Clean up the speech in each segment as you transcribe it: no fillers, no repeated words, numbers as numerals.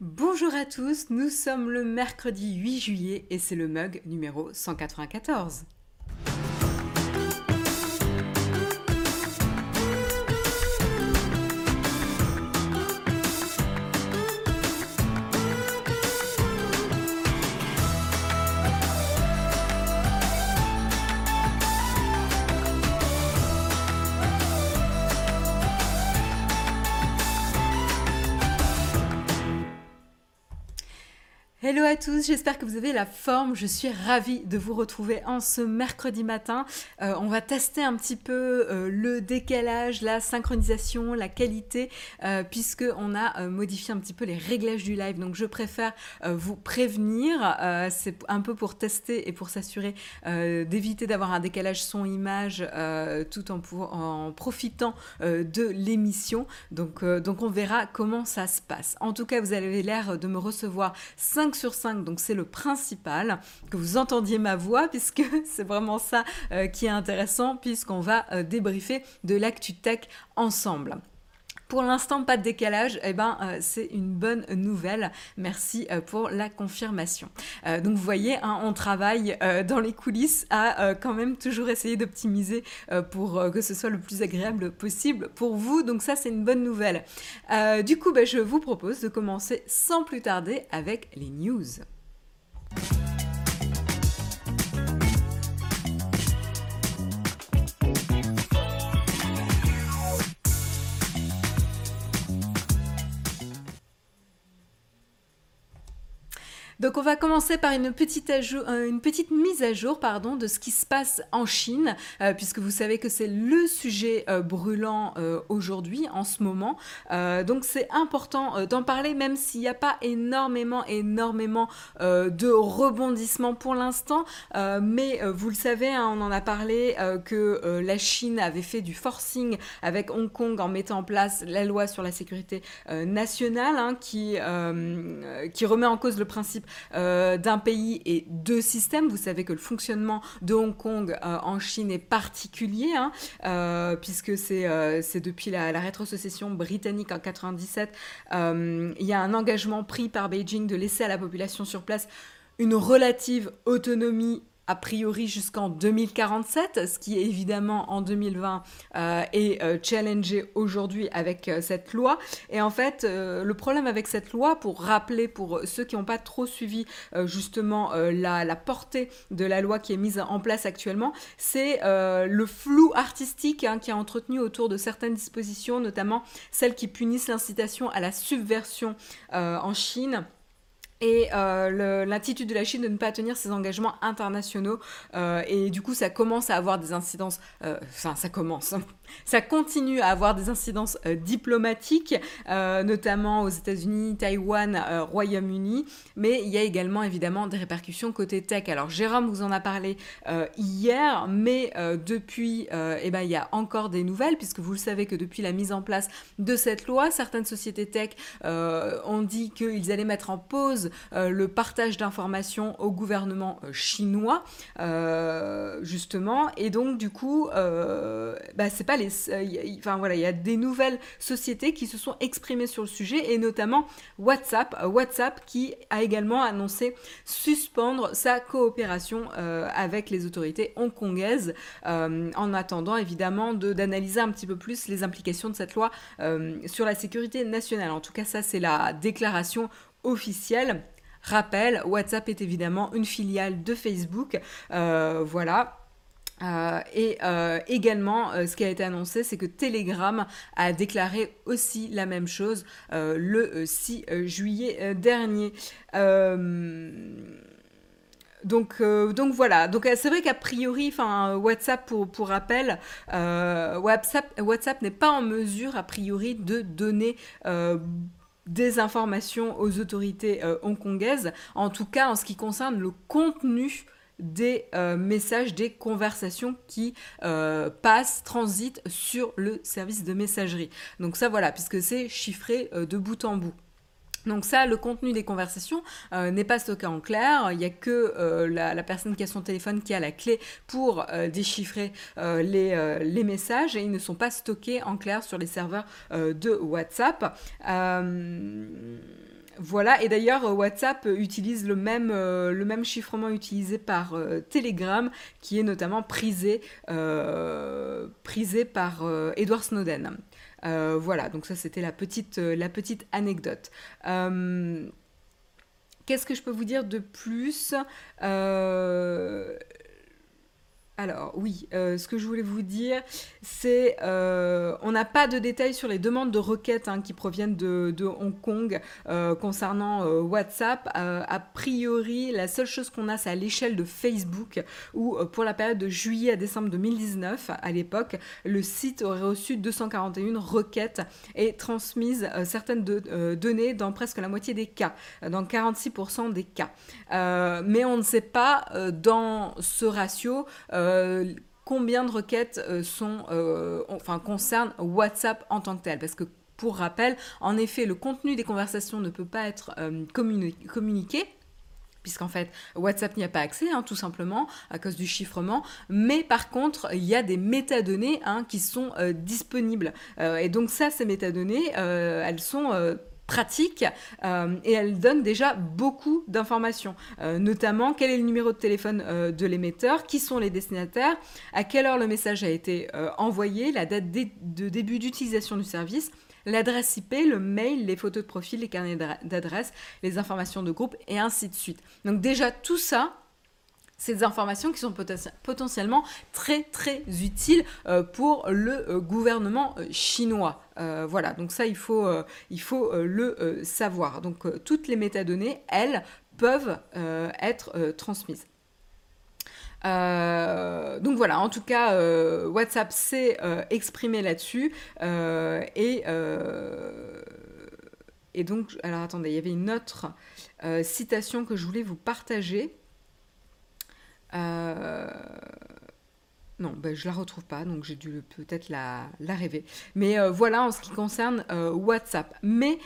Bonjour à tous, nous sommes le mercredi 8 juillet et c'est le mug numéro 194. Hello à tous, j'espère que vous avez la forme, je suis ravie de vous retrouver en ce mercredi matin. On va tester un petit peu le décalage, la synchronisation, la qualité, puisqu'on a modifié un petit peu les réglages du live. Donc je préfère vous prévenir, c'est un peu pour tester et pour s'assurer d'éviter d'avoir un décalage son-image tout en profitant de l'émission. Donc on verra comment ça se passe. En tout cas, vous avez l'air de me recevoir 5/5, donc c'est le principal, que vous entendiez ma voix, puisque c'est vraiment ça qui est intéressant, puisqu'on va débriefer de l'actu tech ensemble. Pour l'instant, pas de décalage, c'est une bonne nouvelle. Merci pour la confirmation. Donc vous voyez, on travaille dans les coulisses à quand même toujours essayer d'optimiser pour que ce soit le plus agréable possible pour vous. Donc ça, c'est une bonne nouvelle. Du coup, je vous propose de commencer sans plus tarder avec les news. Donc on va commencer par une petite mise à jour de ce qui se passe en Chine, puisque vous savez que c'est le sujet brûlant aujourd'hui, en ce moment. Donc c'est important d'en parler, même s'il n'y a pas énormément de rebondissements pour l'instant. Mais vous le savez, on en a parlé, que la Chine avait fait du forcing avec Hong Kong en mettant en place la loi sur la sécurité nationale, qui remet en cause le principe d'un pays et deux systèmes. Vous savez que le fonctionnement de Hong Kong en Chine est particulier, puisque c'est depuis la rétrocession britannique en 97, il y a un engagement pris par Beijing de laisser à la population sur place une relative autonomie a priori jusqu'en 2047, ce qui est évidemment en 2020 est challengé aujourd'hui avec cette loi. Et en fait, le problème avec cette loi, pour rappeler pour ceux qui n'ont pas trop suivi justement la portée de la loi qui est mise en place actuellement, c'est le flou artistique qui est entretenu autour de certaines dispositions, notamment celles qui punissent l'incitation à la subversion en Chine. Et l'attitude de la Chine de ne pas tenir ses engagements internationaux. Et du coup, ça commence à avoir des incidences... Ça continue à avoir des incidences diplomatiques, notamment aux États-Unis, Taïwan, Royaume-Uni. Mais il y a également, évidemment, des répercussions côté tech. Alors, Jérôme vous en a parlé hier, mais depuis, il y a encore des nouvelles, puisque vous le savez que depuis la mise en place de cette loi, certaines sociétés tech ont dit qu'ils allaient mettre en pause le partage d'informations au gouvernement chinois, justement, et donc du coup c'est pas les il y a des nouvelles sociétés qui se sont exprimées sur le sujet, et notamment WhatsApp qui a également annoncé suspendre sa coopération avec les autorités hongkongaises, en attendant évidemment d'analyser un petit peu plus les implications de cette loi sur la sécurité nationale. En tout cas, ça c'est la déclaration officiel. Rappel, WhatsApp est évidemment une filiale de Facebook. Également, ce qui a été annoncé, c'est que Telegram a déclaré aussi la même chose le 6 juillet dernier. Donc voilà. Donc c'est vrai qu'a priori, WhatsApp pour rappel, WhatsApp n'est pas en mesure a priori de donner des informations aux autorités hongkongaises, en tout cas en ce qui concerne le contenu des messages, des conversations qui transitent sur le service de messagerie. Donc ça voilà, puisque c'est chiffré de bout en bout. Donc ça, le contenu des conversations n'est pas stocké en clair, il n'y a que la personne qui a son téléphone qui a la clé pour déchiffrer les messages, et ils ne sont pas stockés en clair sur les serveurs de WhatsApp. Voilà, et d'ailleurs WhatsApp utilise le même chiffrement utilisé par Telegram, qui est notamment prisé par Edward Snowden. Voilà, donc ça c'était la petite anecdote. Qu'est-ce que je peux vous dire de plus ? Alors oui, ce que je voulais vous dire, c'est on n'a pas de détails sur les demandes de requêtes qui proviennent de Hong Kong concernant WhatsApp. A priori, la seule chose qu'on a, c'est à l'échelle de Facebook, où pour la période de juillet à décembre 2019, à l'époque, le site aurait reçu 241 requêtes et transmises certaines données dans presque la moitié des cas, dans 46% des cas. Mais on ne sait pas dans ce ratio combien de requêtes concernent WhatsApp en tant que tel, parce que pour rappel, en effet, le contenu des conversations ne peut pas être communiqué, puisqu'en fait, WhatsApp n'y a pas accès, tout simplement, à cause du chiffrement. Mais par contre, il y a des métadonnées qui sont disponibles. Et donc ça, ces métadonnées, elles sont... pratique et elle donne déjà beaucoup d'informations, notamment quel est le numéro de téléphone de l'émetteur, qui sont les destinataires, à quelle heure le message a été envoyé, la date de début d'utilisation du service, l'adresse IP, le mail, les photos de profil, les carnets d'adresse, les informations de groupe et ainsi de suite. Donc déjà tout ça, c'est des informations qui sont potentiellement très très utiles pour le gouvernement chinois. Voilà, donc ça il faut le savoir. Donc toutes les métadonnées, elles, peuvent être transmises. Donc voilà, en tout cas, WhatsApp s'est exprimé là-dessus et donc, alors attendez, il y avait une autre citation que je voulais vous partager. Non, je la retrouve pas, donc j'ai dû peut-être la rêver. Mais voilà en ce qui concerne WhatsApp. Mais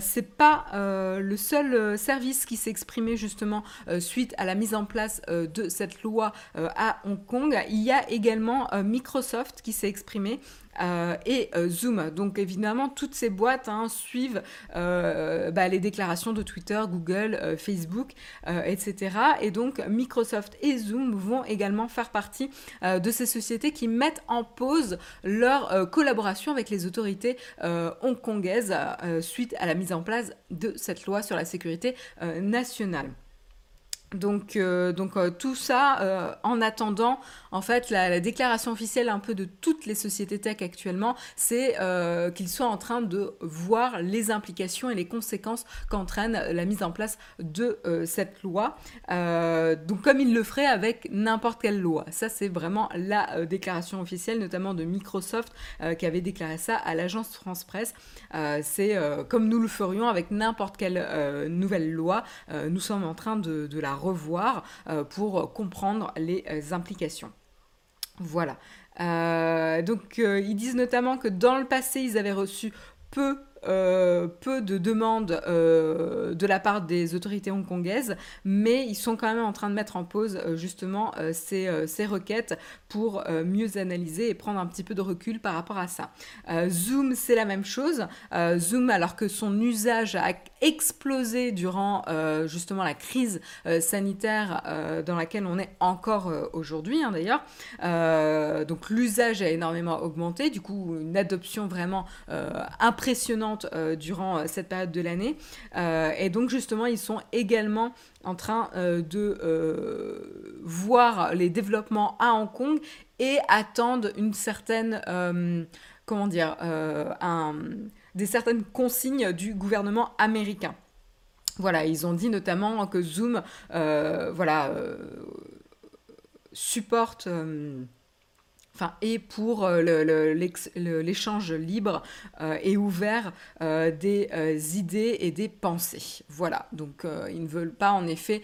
c'est pas le seul service qui s'est exprimé justement suite à la mise en place de cette loi à Hong Kong. Il y a également Microsoft qui s'est exprimé. Et Zoom. Donc évidemment, toutes ces boîtes suivent les déclarations de Twitter, Google, Facebook, etc. Et donc Microsoft et Zoom vont également faire partie de ces sociétés qui mettent en pause leur collaboration avec les autorités hongkongaises suite à la mise en place de cette loi sur la sécurité nationale. Donc tout ça en attendant, en fait, la déclaration officielle un peu de toutes les sociétés tech actuellement, c'est qu'ils soient en train de voir les implications et les conséquences qu'entraîne la mise en place de cette loi. Donc comme ils le feraient avec n'importe quelle loi. Ça, c'est vraiment la déclaration officielle, notamment de Microsoft, qui avait déclaré ça à l'agence France Presse. C'est comme nous le ferions avec n'importe quelle nouvelle loi. Nous sommes en train de la revoir pour comprendre les implications. Voilà. Donc, ils disent notamment que dans le passé, ils avaient reçu peu de demandes de la part des autorités hongkongaises, mais ils sont quand même en train de mettre en pause justement ces requêtes pour mieux analyser et prendre un petit peu de recul par rapport à ça. Zoom, c'est la même chose. Zoom, alors que son usage a explosé durant justement la crise sanitaire dans laquelle on est encore aujourd'hui d'ailleurs. Donc l'usage a énormément augmenté, du coup une adoption vraiment impressionnante durant cette période de l'année et donc justement ils sont également en train de voir les développements à Hong Kong et attendent une certaine certaines consignes du gouvernement américain. Voilà, ils ont dit notamment que Zoom supporte pour l'échange libre et ouvert des idées et des pensées. Voilà, donc ils ne veulent pas en effet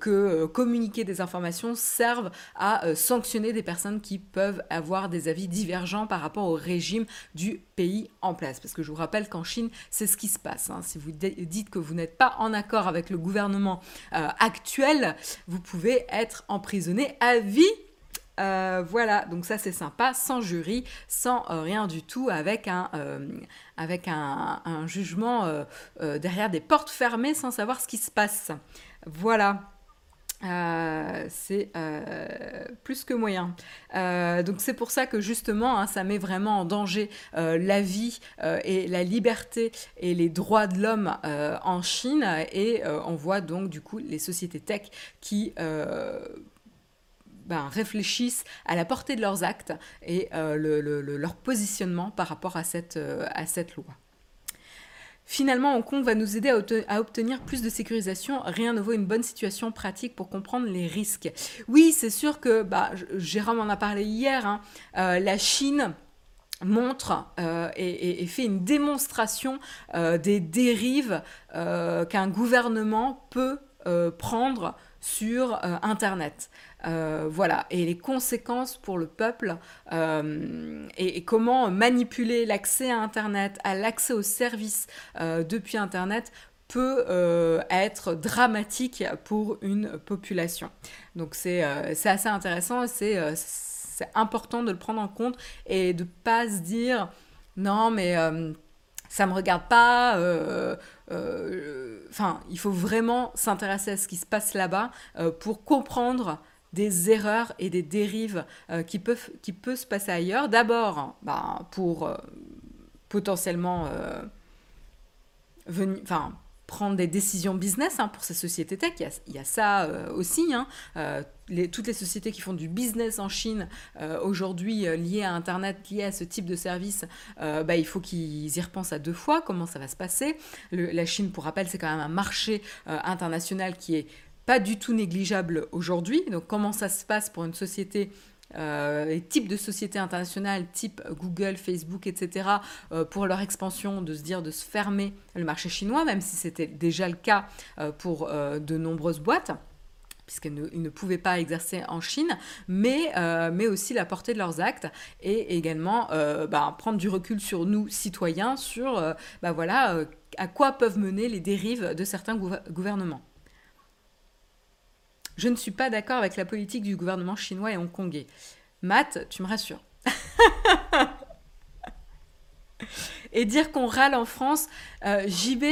que communiquer des informations serve à sanctionner des personnes qui peuvent avoir des avis divergents par rapport au régime du pays en place. Parce que je vous rappelle qu'en Chine, c'est ce qui se passe. Si vous dites que vous n'êtes pas en accord avec le gouvernement actuel, vous pouvez être emprisonné à vie Voilà, donc ça c'est sympa, sans jury, sans rien du tout, avec un jugement derrière des portes fermées sans savoir ce qui se passe. Voilà. C'est plus que moyen. Donc c'est pour ça que justement, ça met vraiment en danger la vie et la liberté et les droits de l'homme en Chine. Et on voit donc du coup les sociétés tech qui réfléchissent à la portée de leurs actes et leur positionnement par rapport à cette loi. Finalement, Hong Kong va nous aider à obtenir plus de sécurisation. Rien ne vaut une bonne situation pratique pour comprendre les risques. Oui, c'est sûr que, Jérôme en a parlé hier, la Chine montre et fait une démonstration des dérives qu'un gouvernement peut prendre sur Internet. Voilà, et les conséquences pour le peuple et comment manipuler l'accès à Internet, à l'accès aux services depuis Internet peut être dramatique pour une population. Donc c'est assez intéressant, c'est important de le prendre en compte et de ne pas se dire « non mais ça ne me regarde pas », il faut vraiment s'intéresser à ce qui se passe là-bas pour comprendre des erreurs et des dérives qui peuvent se passer ailleurs. D'abord, pour potentiellement prendre des décisions business pour ces sociétés tech. Il y a ça aussi. Toutes les sociétés qui font du business en Chine aujourd'hui liées à Internet, liées à ce type de service, il faut qu'ils y repensent à deux fois comment ça va se passer. La Chine, pour rappel, c'est quand même un marché international qui est pas du tout négligeable aujourd'hui. Donc comment ça se passe pour une société, les types de sociétés internationales type Google, Facebook, etc., pour leur expansion, de se fermer le marché chinois, même si c'était déjà le cas pour de nombreuses boîtes, puisqu'elles ne pouvaient pas exercer en Chine, mais aussi la portée de leurs actes, et également prendre du recul sur nous, citoyens, sur à quoi peuvent mener les dérives de certains gouvernements. Je ne suis pas d'accord avec la politique du gouvernement chinois et hongkongais. Matt, tu me rassures. Et dire qu'on râle en France, JB,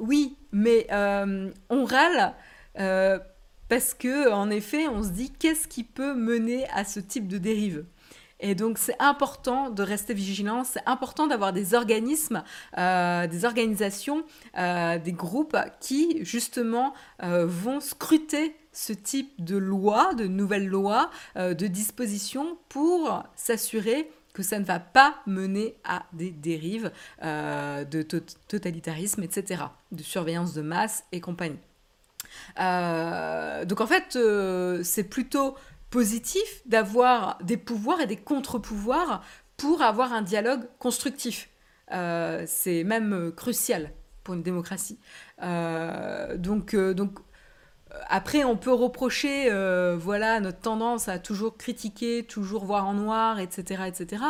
oui, mais on râle parce qu'en effet, on se dit qu'est-ce qui peut mener à ce type de dérive ? Et donc, c'est important de rester vigilant, c'est important d'avoir des organismes, des organisations, des groupes qui, justement, vont scruter ce type de loi, de nouvelles lois, de dispositions pour s'assurer que ça ne va pas mener à des dérives de totalitarisme, etc., de surveillance de masse et compagnie. Donc, en fait, c'est plutôt positif d'avoir des pouvoirs et des contre-pouvoirs pour avoir un dialogue constructif. C'est même crucial pour une démocratie. Donc après, on peut reprocher notre tendance à toujours critiquer, toujours voir en noir, etc., etc.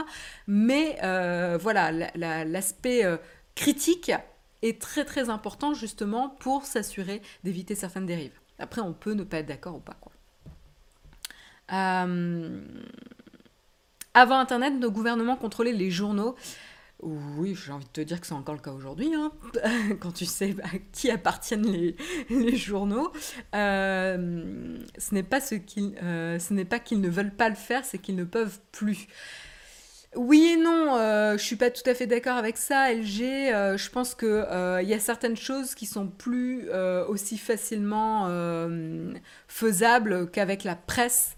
Mais l'aspect critique est très, très important justement pour s'assurer d'éviter certaines dérives. Après, on peut ne pas être d'accord ou pas, quoi. Avant Internet, nos gouvernements contrôlaient les journaux. Oui, j'ai envie de te dire que c'est encore le cas aujourd'hui, quand tu sais à qui appartiennent les journaux. Ce n'est pas qu'ils ne veulent pas le faire, c'est qu'ils ne peuvent plus. Oui et non, je suis pas tout à fait d'accord avec ça, LG. Je pense qu'il y a certaines choses qui sont plus aussi facilement faisables qu'avec la presse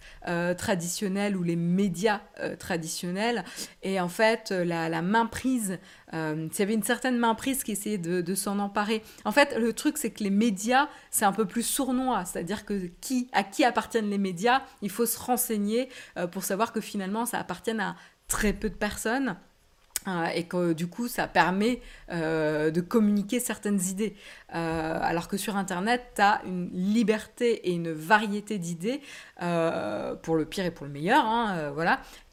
traditionnelle ou les médias traditionnels. Et en fait, la mainprise, s'il y avait une certaine mainprise qui essayait de s'en emparer. En fait, le truc, c'est que les médias, c'est un peu plus sournois. C'est-à-dire que à qui appartiennent les médias, il faut se renseigner pour savoir que finalement, ça appartient à très peu de personnes et que du coup ça permet de communiquer certaines idées alors que sur Internet t'as une liberté et une variété d'idées pour le pire et pour le meilleur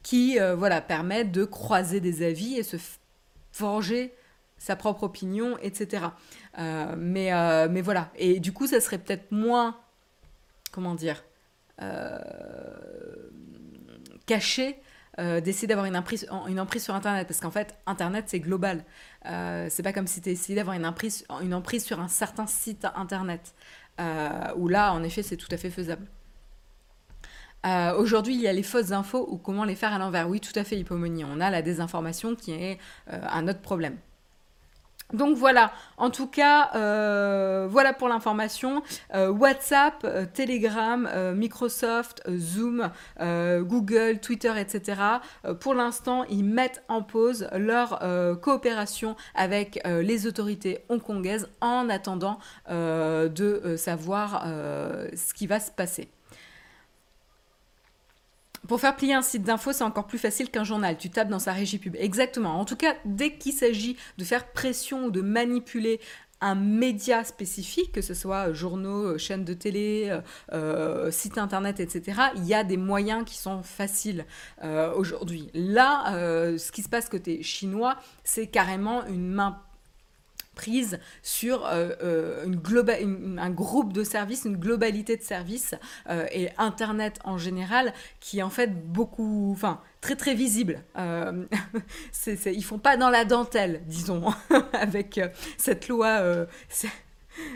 qui permettent de croiser des avis et se forger sa propre opinion, etc. Mais voilà, et du coup ça serait peut-être moins cacher d'essayer d'avoir une emprise sur Internet, parce qu'en fait, Internet, c'est global. C'est pas comme si tu essayais d'avoir une emprise sur un certain site Internet, où là, en effet, c'est tout à fait faisable. Aujourd'hui, il y a les fausses infos ou comment les faire à l'envers. Oui, tout à fait, Hypomonie. On a la désinformation qui est un autre problème. Donc voilà, en tout cas, voilà pour l'information. WhatsApp, Telegram, Microsoft, Zoom, Google, Twitter, etc. Pour l'instant, ils mettent en pause leur coopération avec les autorités hongkongaises en attendant de savoir ce qui va se passer. Pour faire plier un site d'info, c'est encore plus facile qu'un journal. Tu tapes dans sa régie pub. Exactement. En tout cas, dès qu'il s'agit de faire pression ou de manipuler un média spécifique, que ce soit journaux, chaînes de télé, sites internet, etc., il y a des moyens qui sont faciles aujourd'hui. Là, ce qui se passe côté chinois, c'est carrément une main prise sur un groupe de services, une globalité de services et Internet en général, qui est en fait très très visible. Ils ne font pas dans la dentelle, disons, avec cette loi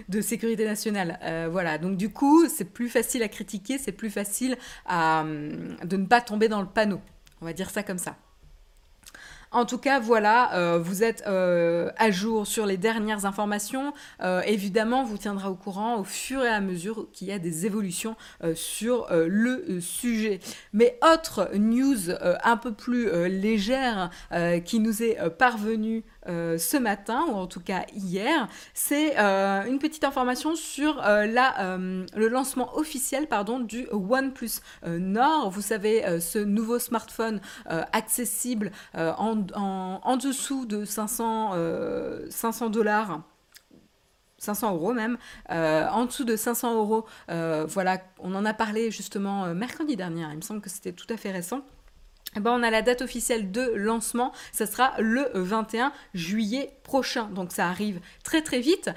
de sécurité nationale. Voilà, donc du coup, c'est plus facile à critiquer, c'est plus facile de ne pas tomber dans le panneau. On va dire ça comme ça. En tout cas, voilà, vous êtes à jour sur les dernières informations. Évidemment, on vous tiendra au courant au fur et à mesure qu'il y a des évolutions sur le sujet. Mais autre news un peu plus légère qui nous est parvenue ce matin, ou en tout cas hier, c'est une petite information sur le lancement officiel du OnePlus Nord. Vous savez, ce nouveau smartphone accessible en dessous de 500 euros même, en dessous de 500 euros. Voilà, on en a parlé justement mercredi dernier, il me semble que c'était tout à fait récent. On a la date officielle de lancement, ça sera le 21 juillet prochain, donc ça arrive très très vite.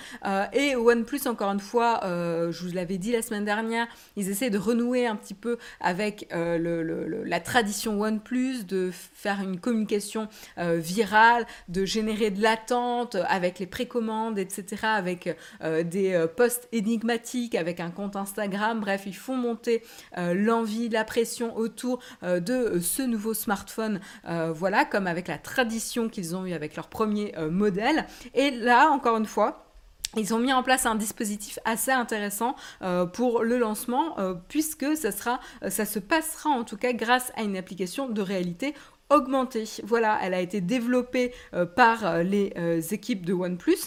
Et OnePlus, encore une fois, je vous l'avais dit la semaine dernière, ils essaient de renouer un petit peu avec la tradition OnePlus, de faire une communication virale, de générer de l'attente avec les précommandes, etc., avec des posts énigmatiques, avec un compte Instagram. Bref, ils font monter l'envie, la pression autour de ce nouveau smartphone, voilà, comme avec la tradition qu'ils ont eu avec leur premier modèle. Et là, encore une fois, ils ont mis en place un dispositif assez intéressant pour le lancement, puisque ça se passera en tout cas grâce à une application de réalité augmentée. Voilà, elle a été développée par les équipes de OnePlus.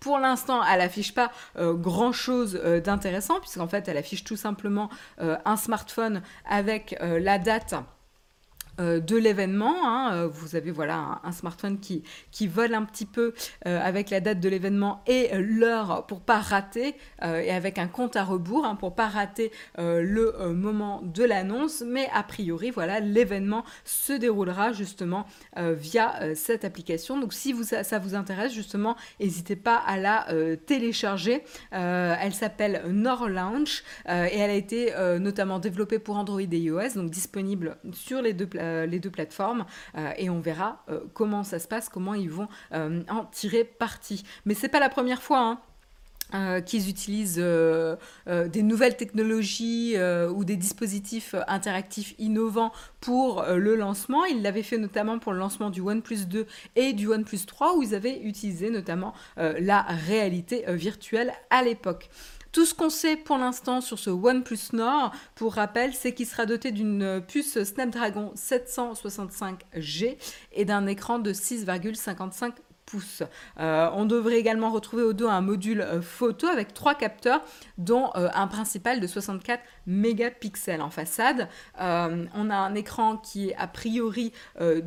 Pour l'instant, elle affiche pas grand-chose d'intéressant, puisqu'en fait, elle affiche tout simplement un smartphone avec la date de l'événement. Vous avez voilà un smartphone qui vole un petit peu avec la date de l'événement et l'heure pour pas rater, et avec un compte à rebours pour pas rater le moment de l'annonce. Mais a priori, voilà, l'événement se déroulera justement via cette application. Donc si ça vous intéresse, justement, n'hésitez pas à la télécharger. Elle s'appelle Nord Launch, et elle a été notamment développée pour Android et iOS, donc disponible sur les deux plateformes, et on verra comment ça se passe, comment ils vont en tirer parti. Mais c'est pas la première fois qu'ils utilisent des nouvelles technologies ou des dispositifs interactifs innovants pour le lancement. Ils l'avaient fait notamment pour le lancement du OnePlus 2 et du OnePlus 3, où ils avaient utilisé notamment la réalité virtuelle à l'époque. Tout ce qu'on sait pour l'instant sur ce OnePlus Nord, pour rappel, c'est qu'il sera doté d'une puce Snapdragon 765G et d'un écran de 6,55 pouces. On devrait également retrouver au dos un module photo avec 3 capteurs, dont un principal de 64 mégapixels en façade. On a un écran qui est a priori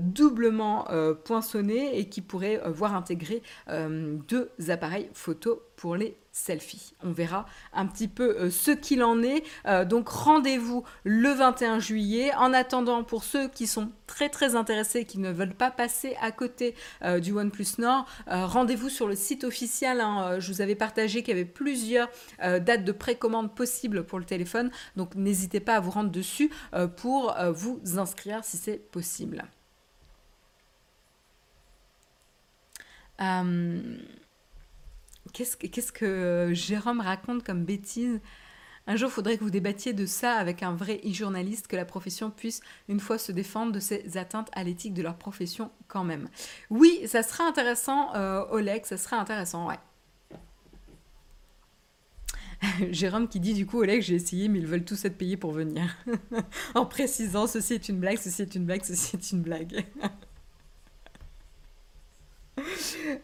doublement poinçonné et qui pourrait voir intégrer 2 appareils photo pour les selfie. On verra un petit peu ce qu'il en est. Donc rendez-vous le 21 juillet. En attendant, pour ceux qui sont très très intéressés et qui ne veulent pas passer à côté du OnePlus Nord, rendez-vous sur le site officiel. Hein. Je vous avais partagé qu'il y avait plusieurs dates de précommande possibles pour le téléphone. Donc n'hésitez pas à vous rendre dessus pour vous inscrire si c'est possible. Qu'est-ce que Jérôme raconte comme bêtise? Un jour, il faudrait que vous débattiez de ça avec un vrai e-journaliste, que la profession puisse une fois se défendre de ces atteintes à l'éthique de leur profession quand même. Oui, ça sera intéressant, Oleg, ça sera intéressant, ouais. Jérôme qui dit, du coup, Oleg, j'ai essayé, mais ils veulent tous être payés pour venir. En précisant, ceci est une blague, ceci est une blague, ceci est une blague.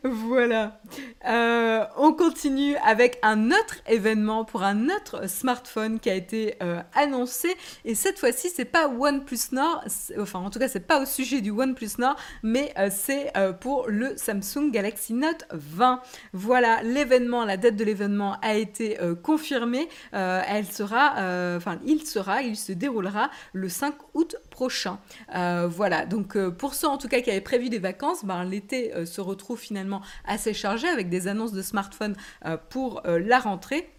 Voilà, on continue avec un autre événement pour un autre smartphone qui a été annoncé, et cette fois-ci c'est pas OnePlus Nord, enfin en tout cas c'est pas au sujet du OnePlus Nord, mais c'est pour le Samsung Galaxy Note 20. Voilà, l'événement, la date de l'événement a été confirmée, il se déroulera le 5 août prochain. Voilà, donc pour ceux en tout cas qui avaient prévu des vacances, ben, l'été se retrouve finalement assez chargé avec des annonces de smartphones pour la rentrée.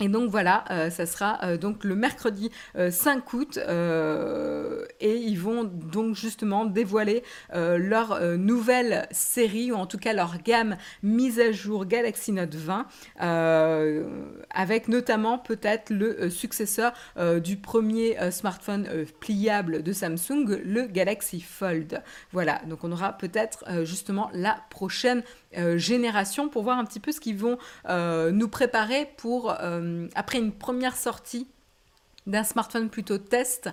Et donc voilà, ça sera donc le mercredi 5 août et ils vont donc justement dévoiler leur nouvelle série, ou en tout cas leur gamme mise à jour Galaxy Note 20, avec notamment peut-être le successeur du premier smartphone pliable de Samsung, le Galaxy Fold. Voilà, donc on aura peut-être justement la prochaine génération pour voir un petit peu ce qu'ils vont nous préparer pour... après une première sortie d'un smartphone plutôt test,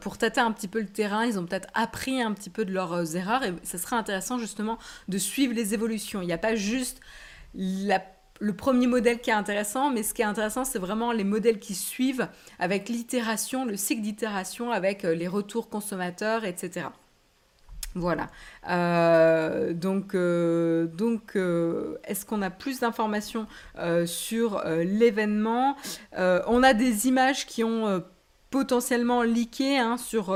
pour tâter un petit peu le terrain, ils ont peut-être appris un petit peu de leurs erreurs, et ça sera intéressant justement de suivre les évolutions. Il n'y a pas juste le premier modèle qui est intéressant, mais ce qui est intéressant, c'est vraiment les modèles qui suivent avec l'itération, le cycle d'itération, avec les retours consommateurs, etc. Voilà, donc est-ce qu'on a plus d'informations sur l'événement? On a des images qui ont potentiellement leaké, hein, sur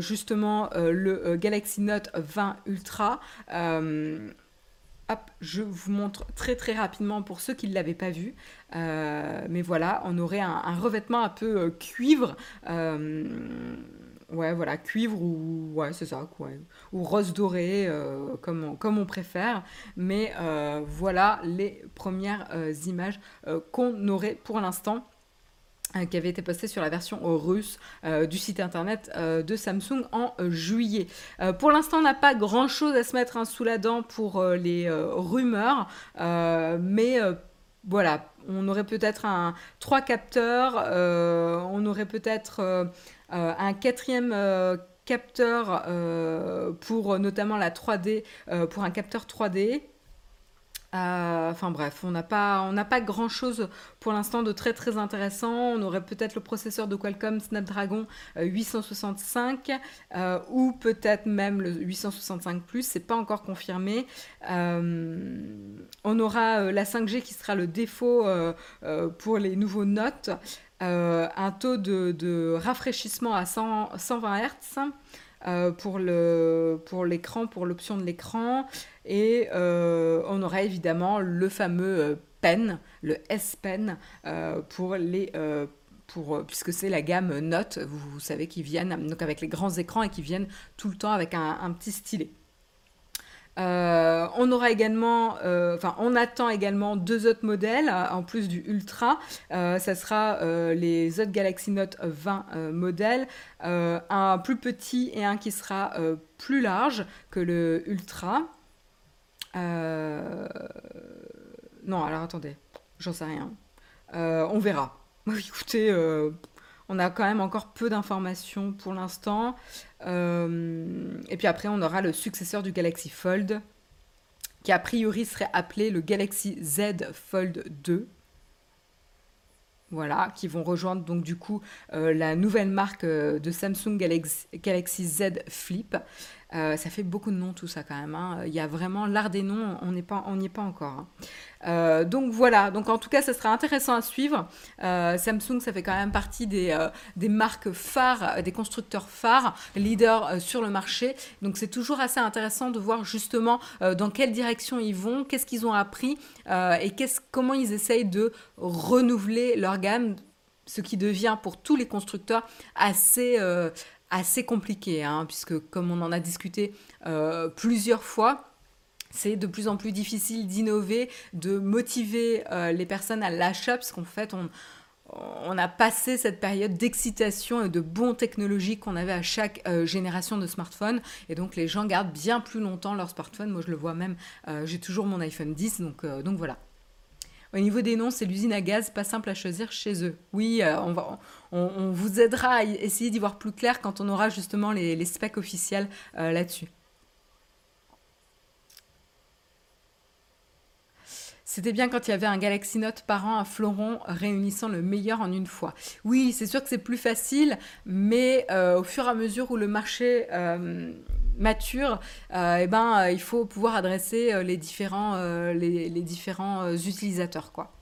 justement le Galaxy Note 20 Ultra. Hop, je vous montre très très rapidement pour ceux qui ne l'avaient pas vu. Mais voilà, on aurait un revêtement un peu cuivre. Ouais, voilà, cuivre ou... Ouais, c'est ça, ouais. Ou rose dorée, comme on préfère. Mais voilà les premières images qu'on aurait pour l'instant, qui avait été postée sur la version russe du site internet de Samsung en juillet. Pour l'instant, on n'a pas grand-chose à se mettre, hein, sous la dent pour les rumeurs, mais... voilà, on aurait peut-être 3 capteurs, on aurait peut-être un quatrième capteur pour notamment la 3D, pour un capteur 3D. Enfin bref, on n'a pas grand-chose pour l'instant de très très intéressant. On aurait peut-être le processeur de Qualcomm Snapdragon 865 ou peut-être même le 865+, c'est pas encore confirmé. On aura la 5G qui sera le défaut pour les nouveaux Note, un taux de rafraîchissement à 120 Hz. Pour l'écran, pour l'option de l'écran, et on aura évidemment le fameux Pen, le S Pen, puisque c'est la gamme Note, vous savez, qui viennent donc avec les grands écrans et qui viennent tout le temps avec un petit stylet. On aura également, on attend également 2 autres modèles en plus du Ultra. Ça sera les autres Galaxy Note 20 modèles, un plus petit et un qui sera plus large que le Ultra. Non, alors attendez, j'en sais rien. On verra. Écoutez, on a quand même encore peu d'informations pour l'instant. Et puis après, on aura le successeur du Galaxy Fold, qui a priori serait appelé le Galaxy Z Fold 2. Voilà, qui vont rejoindre donc du coup la nouvelle marque de Samsung Galaxy Z Flip. Ça fait beaucoup de noms tout ça quand même, hein. Il y a vraiment l'art des noms, on n'y est pas encore, hein. Donc voilà, donc en tout cas ça sera intéressant à suivre. Samsung, ça fait quand même partie des marques phares, des constructeurs phares, leaders sur le marché, donc c'est toujours assez intéressant de voir justement dans quelle direction ils vont, qu'est-ce qu'ils ont appris et comment ils essayent de renouveler leur gamme, ce qui devient pour tous les constructeurs assez compliqué, hein, puisque comme on en a discuté plusieurs fois, c'est de plus en plus difficile d'innover, de motiver les personnes à l'achat, parce qu'en fait, on a passé cette période d'excitation et de bons technologiques qu'on avait à chaque génération de smartphones. Et donc, les gens gardent bien plus longtemps leur smartphone. Moi, je le vois même, j'ai toujours mon iPhone X, donc voilà. Au niveau des noms, c'est l'usine à gaz, pas simple à choisir chez eux. Oui, on vous aidera à essayer d'y voir plus clair quand on aura justement les specs officiels là-dessus. C'était bien quand il y avait un Galaxy Note par an, un fleuron réunissant le meilleur en une fois. Oui, c'est sûr que c'est plus facile, mais au fur et à mesure où le marché mature, eh ben, il faut pouvoir adresser les différents utilisateurs, quoi.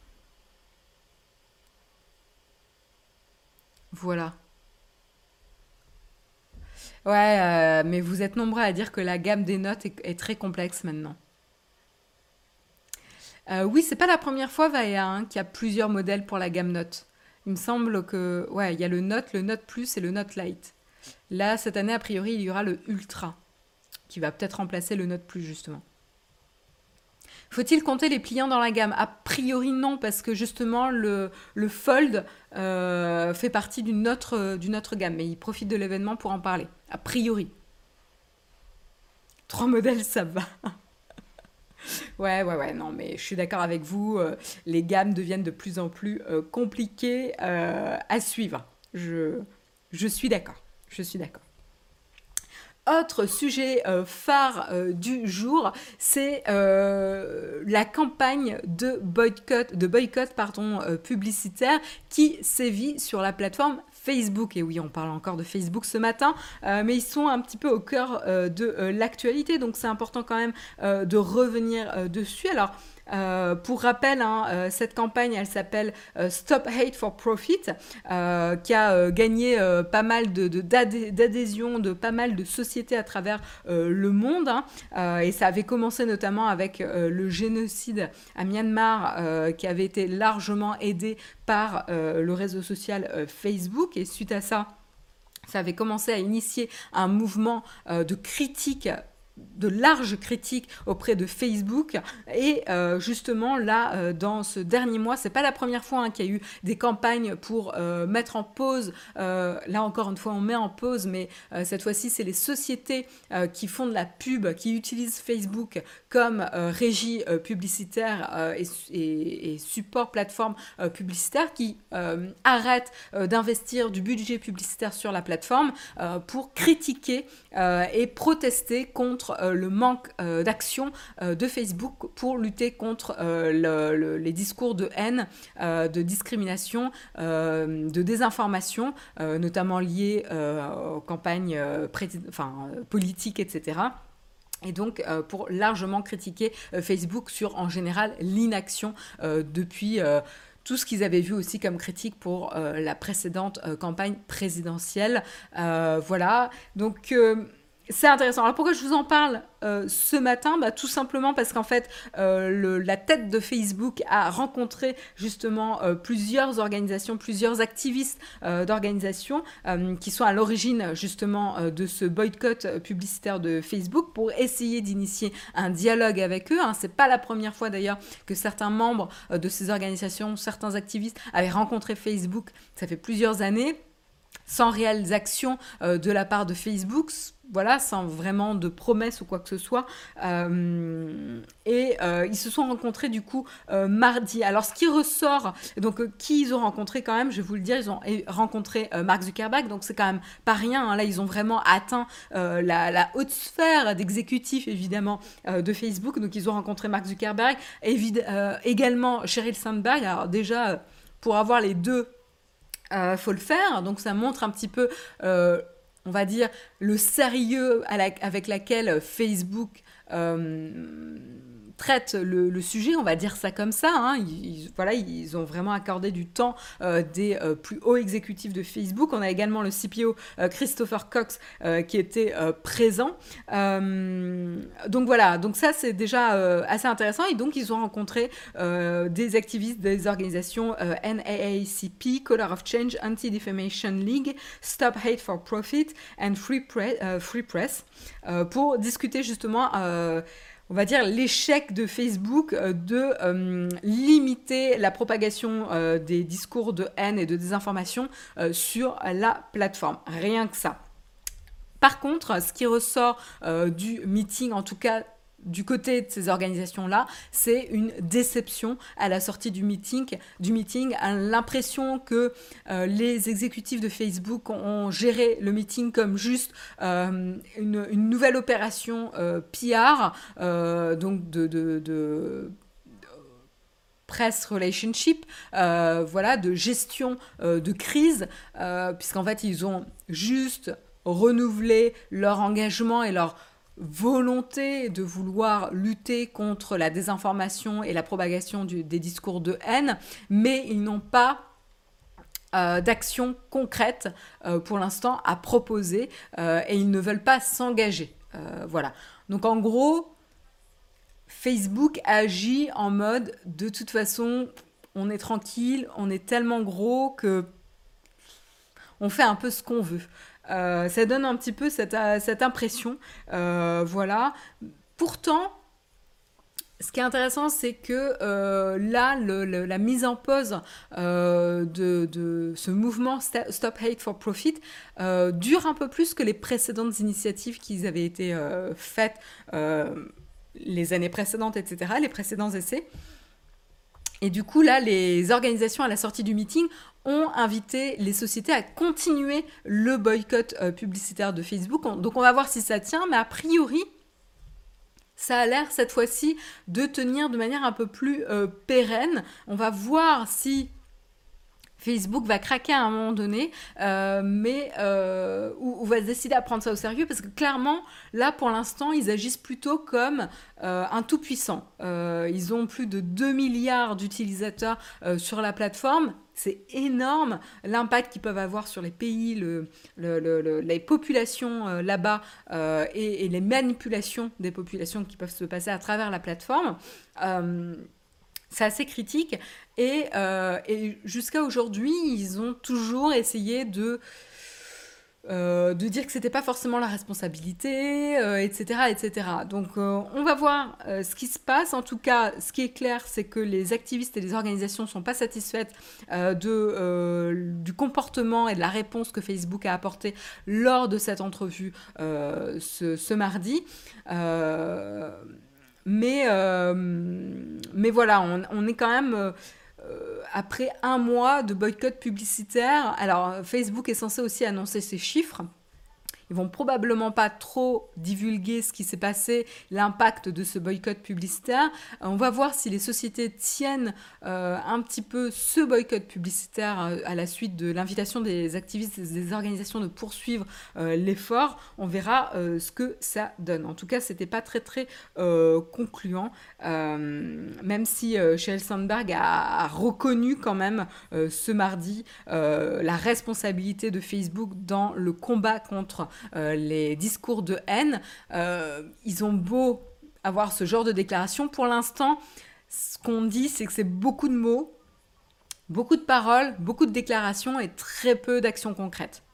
Voilà. Ouais, mais vous êtes nombreux à dire que la gamme des notes est très complexe maintenant. Oui, c'est pas la première fois, Vaea, hein, qu'il y a plusieurs modèles pour la gamme Note. Il me semble que, ouais, il y a le Note Plus et le Note Lite. Là, cette année, a priori, il y aura le Ultra, qui va peut-être remplacer le Note Plus, justement. Faut-il compter les pliants dans la gamme? A priori, non, parce que justement, le Fold fait partie d'une autre gamme, mais il profite de l'événement pour en parler. A priori. 3 modèles, ça va. Ouais, non, mais je suis d'accord avec vous, les gammes deviennent de plus en plus compliquées à suivre. Je suis d'accord. Autre sujet phare du jour, c'est la campagne de boycott, publicitaire qui sévit sur la plateforme Facebook. Et oui, on parle encore de Facebook ce matin, mais ils sont un petit peu au cœur de l'actualité, donc c'est important quand même de revenir dessus. Alors, pour rappel, hein, cette campagne, elle s'appelle Stop Hate for Profit, qui a gagné pas mal d'adhésions de pas mal de sociétés à travers le monde, hein, et ça avait commencé notamment avec le génocide à Myanmar qui avait été largement aidé par le réseau social Facebook, et suite à ça avait commencé à initier un mouvement de critique, de larges critiques auprès de Facebook, et justement là dans ce dernier mois, c'est pas la première fois, hein, qu'il y a eu des campagnes pour mettre en pause, là encore une fois on met en pause, mais cette fois-ci c'est les sociétés qui font de la pub, qui utilisent Facebook comme régie publicitaire et support plateforme publicitaire, qui arrêtent d'investir du budget publicitaire sur la plateforme pour critiquer et protester contre le manque d'action de Facebook pour lutter contre les discours de haine, de discrimination, de désinformation, notamment liés aux campagnes politiques, etc. Et donc pour largement critiquer Facebook sur en général l'inaction depuis tout ce qu'ils avaient vu aussi comme critique pour la précédente campagne présidentielle. Voilà, donc... c'est intéressant. Alors pourquoi je vous en parle ce matin? Tout simplement parce qu'en fait, la tête de Facebook a rencontré justement plusieurs organisations, plusieurs activistes d'organisations qui sont à l'origine justement de ce boycott publicitaire de Facebook pour essayer d'initier un dialogue avec eux, hein. C'est pas la première fois d'ailleurs que certains membres de ces organisations, certains activistes avaient rencontré Facebook, ça fait plusieurs années, sans réelles actions de la part de Facebook. Voilà, sans vraiment de promesses ou quoi que ce soit. Ils se sont rencontrés du coup mardi. Alors ce qui ressort, donc qui ils ont rencontré quand même, je vais vous le dire, ils ont rencontré Mark Zuckerberg, donc c'est quand même pas rien, hein. Là, ils ont vraiment atteint la haute sphère d'exécutifs, évidemment, de Facebook. Donc ils ont rencontré Mark Zuckerberg, également Sheryl Sandberg. Alors déjà, pour avoir les deux, faut le faire. Donc ça montre un petit peu... on va dire, le sérieux avec laquelle Facebook traite le sujet, on va dire ça comme ça. Hein. Ils ont vraiment accordé du temps des plus hauts exécutifs de Facebook. On a également le CPO Christopher Cox qui était présent. Donc voilà, donc ça c'est déjà assez intéressant. Et donc ils ont rencontré des activistes des organisations NAACP, Color of Change, Anti-Defamation League, Stop Hate for Profit and Free Press pour discuter justement... on va dire l'échec de Facebook de limiter la propagation des discours de haine et de désinformation sur la plateforme. Rien que ça. Par contre, ce qui ressort du meeting, en tout cas du côté de ces organisations-là, c'est une déception à la sortie du meeting, l'impression que les exécutifs de Facebook ont géré le meeting comme juste une nouvelle opération PR, donc de press relationship, voilà, de gestion de crise, puisqu'en fait, ils ont juste renouvelé leur engagement et leur volonté de vouloir lutter contre la désinformation et la propagation des discours de haine, mais ils n'ont pas d'action concrète pour l'instant à proposer et ils ne veulent pas s'engager. Voilà. Donc en gros, Facebook agit en mode de toute façon, on est tranquille, on est tellement gros que on fait un peu ce qu'on veut. Ça donne un petit peu cette impression, voilà. Pourtant, ce qui est intéressant, c'est que là, la mise en pause de ce mouvement Stop Hate for Profit dure un peu plus que les précédentes initiatives qui avaient été faites les années précédentes, etc., les précédents essais. Et du coup, là, les organisations à la sortie du meeting ont invité les sociétés à continuer le boycott publicitaire de Facebook. Donc, on va voir si ça tient, mais a priori, ça a l'air cette fois-ci de tenir de manière un peu plus pérenne. On va voir si Facebook va craquer à un moment donné, ou va décider à prendre ça au sérieux, parce que clairement, là, pour l'instant, ils agissent plutôt comme un tout-puissant. Ils ont plus de 2 milliards d'utilisateurs sur la plateforme. C'est énorme l'impact qu'ils peuvent avoir sur les pays, les populations là-bas et les manipulations des populations qui peuvent se passer à travers la plateforme. C'est assez critique et jusqu'à aujourd'hui, ils ont toujours essayé de dire que c'était pas forcément la responsabilité, etc., etc. Donc, on va voir ce qui se passe. En tout cas, ce qui est clair, c'est que les activistes et les organisations sont pas satisfaites du comportement et de la réponse que Facebook a apportée lors de cette entrevue ce mardi. Mais voilà, on est quand même après un mois de boycott publicitaire. Alors, Facebook est censé aussi annoncer ses chiffres. Ils vont probablement pas trop divulguer ce qui s'est passé, l'impact de ce boycott publicitaire. On va voir si les sociétés tiennent un petit peu ce boycott publicitaire à la suite de l'invitation des activistes et des organisations de poursuivre l'effort. On verra ce que ça donne. En tout cas, c'était pas très très concluant, même si Sheryl Sandberg a reconnu quand même ce mardi la responsabilité de Facebook dans le combat contre les discours de haine. Ils ont beau avoir ce genre de déclaration, pour l'instant, ce qu'on dit, c'est que c'est beaucoup de mots, beaucoup de paroles, beaucoup de déclarations et très peu d'actions concrètes.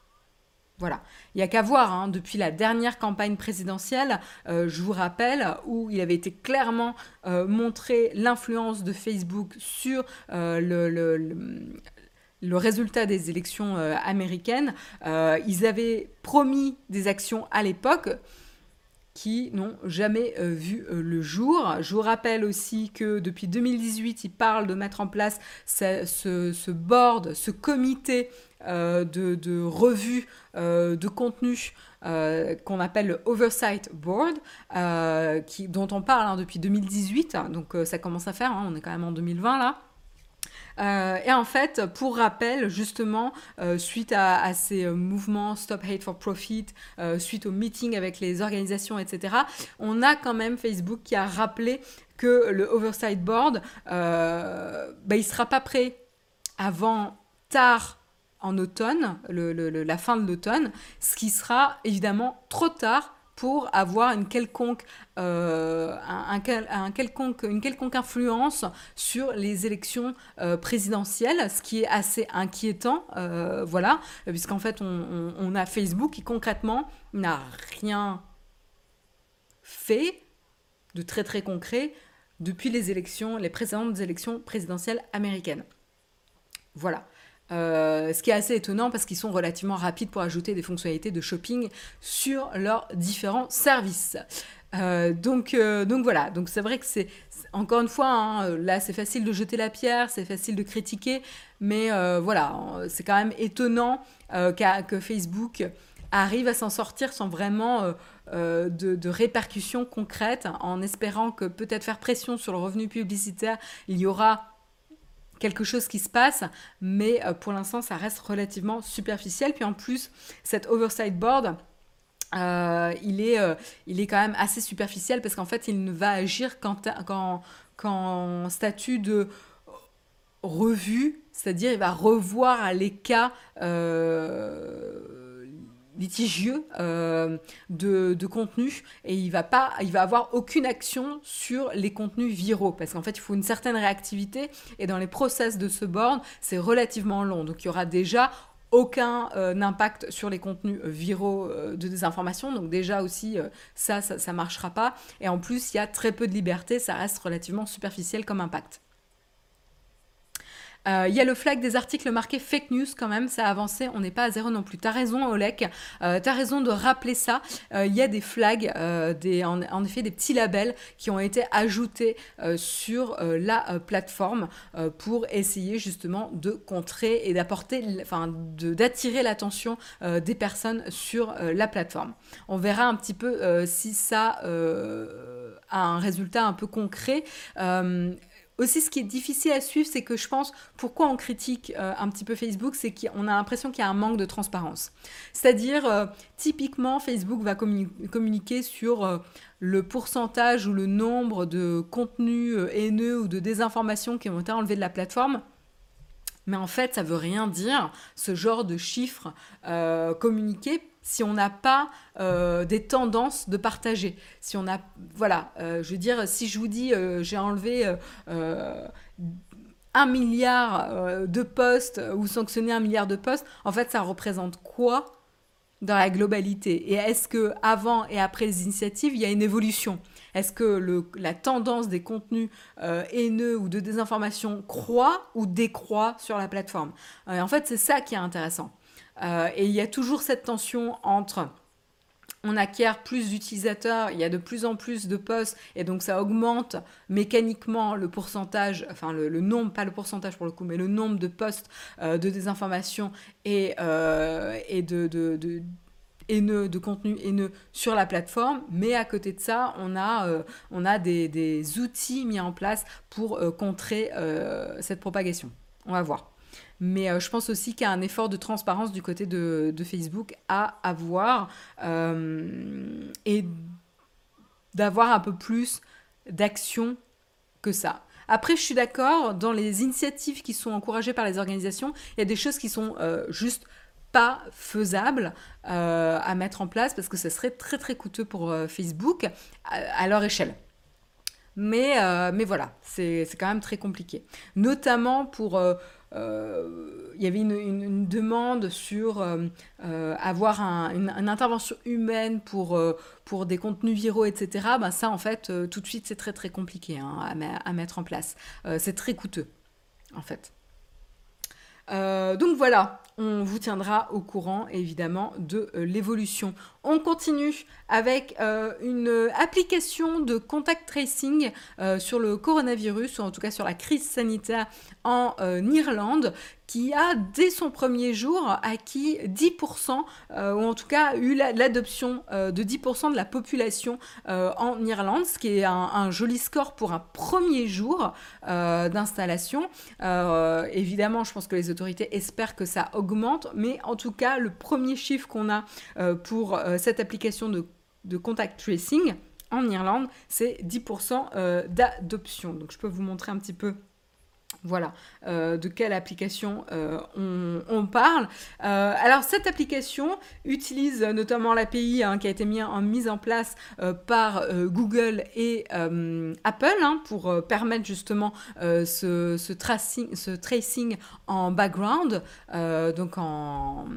Voilà. Il n'y a qu'à voir, hein, depuis la dernière campagne présidentielle, je vous rappelle, où il avait été clairement montré l'influence de Facebook sur le résultat des élections américaines. Ils avaient promis des actions à l'époque qui n'ont jamais vu le jour. Je vous rappelle aussi que depuis 2018, ils parlent de mettre en place ce board, ce comité de revue de contenu qu'on appelle le Oversight Board, dont on parle, hein, depuis 2018. Donc ça commence à faire, hein, on est quand même en 2020 là. Et en fait, pour rappel, justement, suite à ces mouvements Stop Hate for Profit, suite aux meetings avec les organisations, etc., on a quand même Facebook qui a rappelé que le Oversight Board, il ne sera pas prêt avant tard en automne, la fin de l'automne, ce qui sera évidemment trop tard pour avoir une quelconque influence sur les élections présidentielles, ce qui est assez inquiétant, voilà, puisqu'en fait on a Facebook qui concrètement n'a rien fait de très très concret depuis les précédentes élections présidentielles américaines. Voilà. Ce qui est assez étonnant parce qu'ils sont relativement rapides pour ajouter des fonctionnalités de shopping sur leurs différents services. Donc voilà, donc c'est vrai que c'est encore une fois, hein, là c'est facile de jeter la pierre, c'est facile de critiquer, mais voilà, c'est quand même étonnant que Facebook arrive à s'en sortir sans vraiment de répercussions concrètes, en espérant que peut-être faire pression sur le revenu publicitaire, il y aura quelque chose qui se passe, mais pour l'instant, ça reste relativement superficiel. Puis en plus, cet Oversight Board, il est quand même assez superficiel parce qu'en fait, il ne va agir qu'en statut de revue, c'est-à-dire il va revoir les cas litigieux de contenu, et il va avoir aucune action sur les contenus viraux parce qu'en fait il faut une certaine réactivité, et dans les process de ce board c'est relativement long, donc il y aura déjà aucun impact sur les contenus viraux de désinformation, donc déjà aussi ça marchera pas, et en plus il y a très peu de liberté, ça reste relativement superficiel comme impact. Il y a le flag des articles marqués fake news quand même, ça a avancé, on n'est pas à zéro non plus. T'as raison Olek, t'as raison de rappeler ça. Il y a des flags, en effet des petits labels qui ont été ajoutés sur la plateforme pour essayer justement de contrer et d'attirer l'attention des personnes sur la plateforme. On verra un petit peu si ça a un résultat un peu concret. Aussi, ce qui est difficile à suivre, c'est que je pense, pourquoi on critique un petit peu Facebook, c'est qu'on a l'impression qu'il y a un manque de transparence. C'est-à-dire, typiquement, Facebook va communiquer sur le pourcentage ou le nombre de contenus haineux ou de désinformations qui ont été enlevés de la plateforme. Mais en fait, ça ne veut rien dire, ce genre de chiffres communiqués, si on n'a pas des tendances de partager. Si on a, voilà, je veux dire, si je vous dis j'ai enlevé 1 milliard de posts ou sanctionné 1 milliard de posts, en fait, ça représente quoi dans la globalité ? Et est-ce que avant et après les initiatives, il y a une évolution ? Est-ce que la tendance des contenus haineux ou de désinformation croît ou décroît sur la plateforme ? En fait, c'est ça qui est intéressant. Et il y a toujours cette tension entre on acquiert plus d'utilisateurs, il y a de plus en plus de posts, et donc ça augmente mécaniquement le pourcentage, enfin le nombre, pas le pourcentage pour le coup, mais le nombre de posts de désinformation et de haineux, de contenu haineux sur la plateforme, mais à côté de ça, on a des outils mis en place pour contrer cette propagation. On va voir. Mais je pense aussi qu'il y a un effort de transparence du côté de Facebook à avoir et d'avoir un peu plus d'action que ça. Après, je suis d'accord, dans les initiatives qui sont encouragées par les organisations, il y a des choses qui sont juste pas faisables à mettre en place parce que ça serait très très coûteux pour Facebook à leur échelle. Mais voilà, c'est quand même très compliqué. Notamment pour... il y avait une demande sur avoir une intervention humaine pour des contenus viraux, etc. Ben ça, en fait, tout de suite, c'est très, très compliqué hein, à mettre en place. C'est très coûteux, en fait. Donc voilà, on vous tiendra au courant, évidemment, de l'évolution. On continue avec une application de contact tracing sur le coronavirus, ou en tout cas sur la crise sanitaire en Irlande, qui a dès son premier jour acquis 10%, ou en tout cas eu l'adoption de 10% de la population en Irlande, ce qui est un joli score pour un premier jour d'installation. Évidemment, je pense que les autorités espèrent que ça augmente, mais en tout cas, le premier chiffre qu'on a pour cette application de contact tracing en Irlande, c'est 10% d'adoption. Donc, je peux vous montrer un petit peu, voilà, de quelle application on parle. Alors, cette application utilise notamment l'API qui a été mise en place par Google et Apple pour permettre justement ce tracing en background, donc en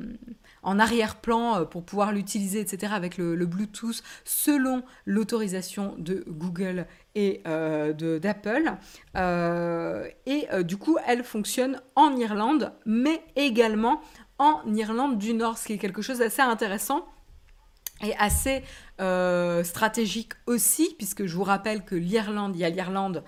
arrière-plan pour pouvoir l'utiliser, etc., avec le Bluetooth selon l'autorisation de Google et d'Apple. Du coup, elle fonctionne en Irlande, mais également en Irlande du Nord, ce qui est quelque chose d'assez intéressant et assez stratégique aussi, puisque je vous rappelle que l'Irlande, il y a l'Irlande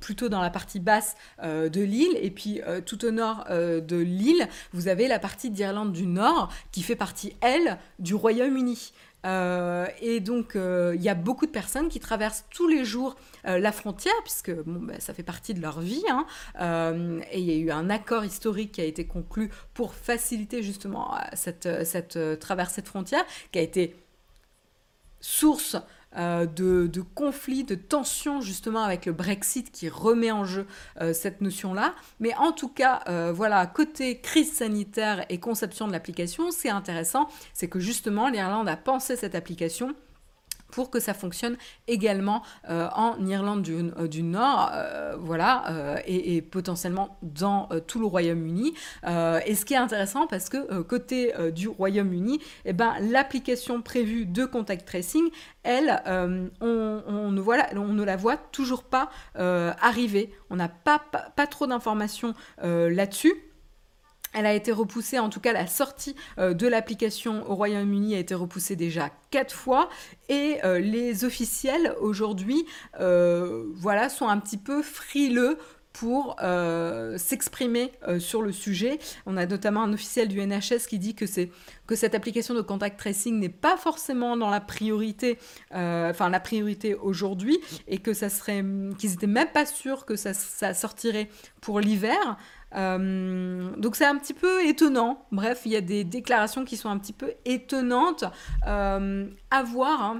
plutôt dans la partie basse de l'île, et puis tout au nord de l'île, vous avez la partie d'Irlande du Nord qui fait partie, elle, du Royaume-Uni. Il y a beaucoup de personnes qui traversent tous les jours la frontière, puisque ça fait partie de leur vie. Et il y a eu un accord historique qui a été conclu pour faciliter justement cette traversée de frontière, qui a été source de conflits, de tensions justement avec le Brexit qui remet en jeu cette notion-là. Mais en tout cas, voilà, côté crise sanitaire et conception de l'application, c'est intéressant, c'est que justement l'Irlande a pensé cette application pour que ça fonctionne également en Irlande du Nord, et potentiellement dans tout le Royaume-Uni. Et ce qui est intéressant, parce que côté du Royaume-Uni, l'application prévue de contact tracing, elle, on ne la voit toujours pas arriver. On n'a pas trop d'informations là-dessus. Elle a été repoussée, en tout cas la sortie de l'application au Royaume-Uni a été repoussée déjà 4 fois, et les officiels aujourd'hui sont un petit peu frileux pour s'exprimer sur le sujet. On a notamment un officiel du NHS qui dit que cette application de contact tracing n'est pas forcément dans la priorité aujourd'hui, et que ça serait, qu'ils n'étaient même pas sûrs que ça sortirait pour l'hiver. Donc c'est un petit peu étonnant. Bref, il y a des déclarations qui sont un petit peu étonnantes à voir.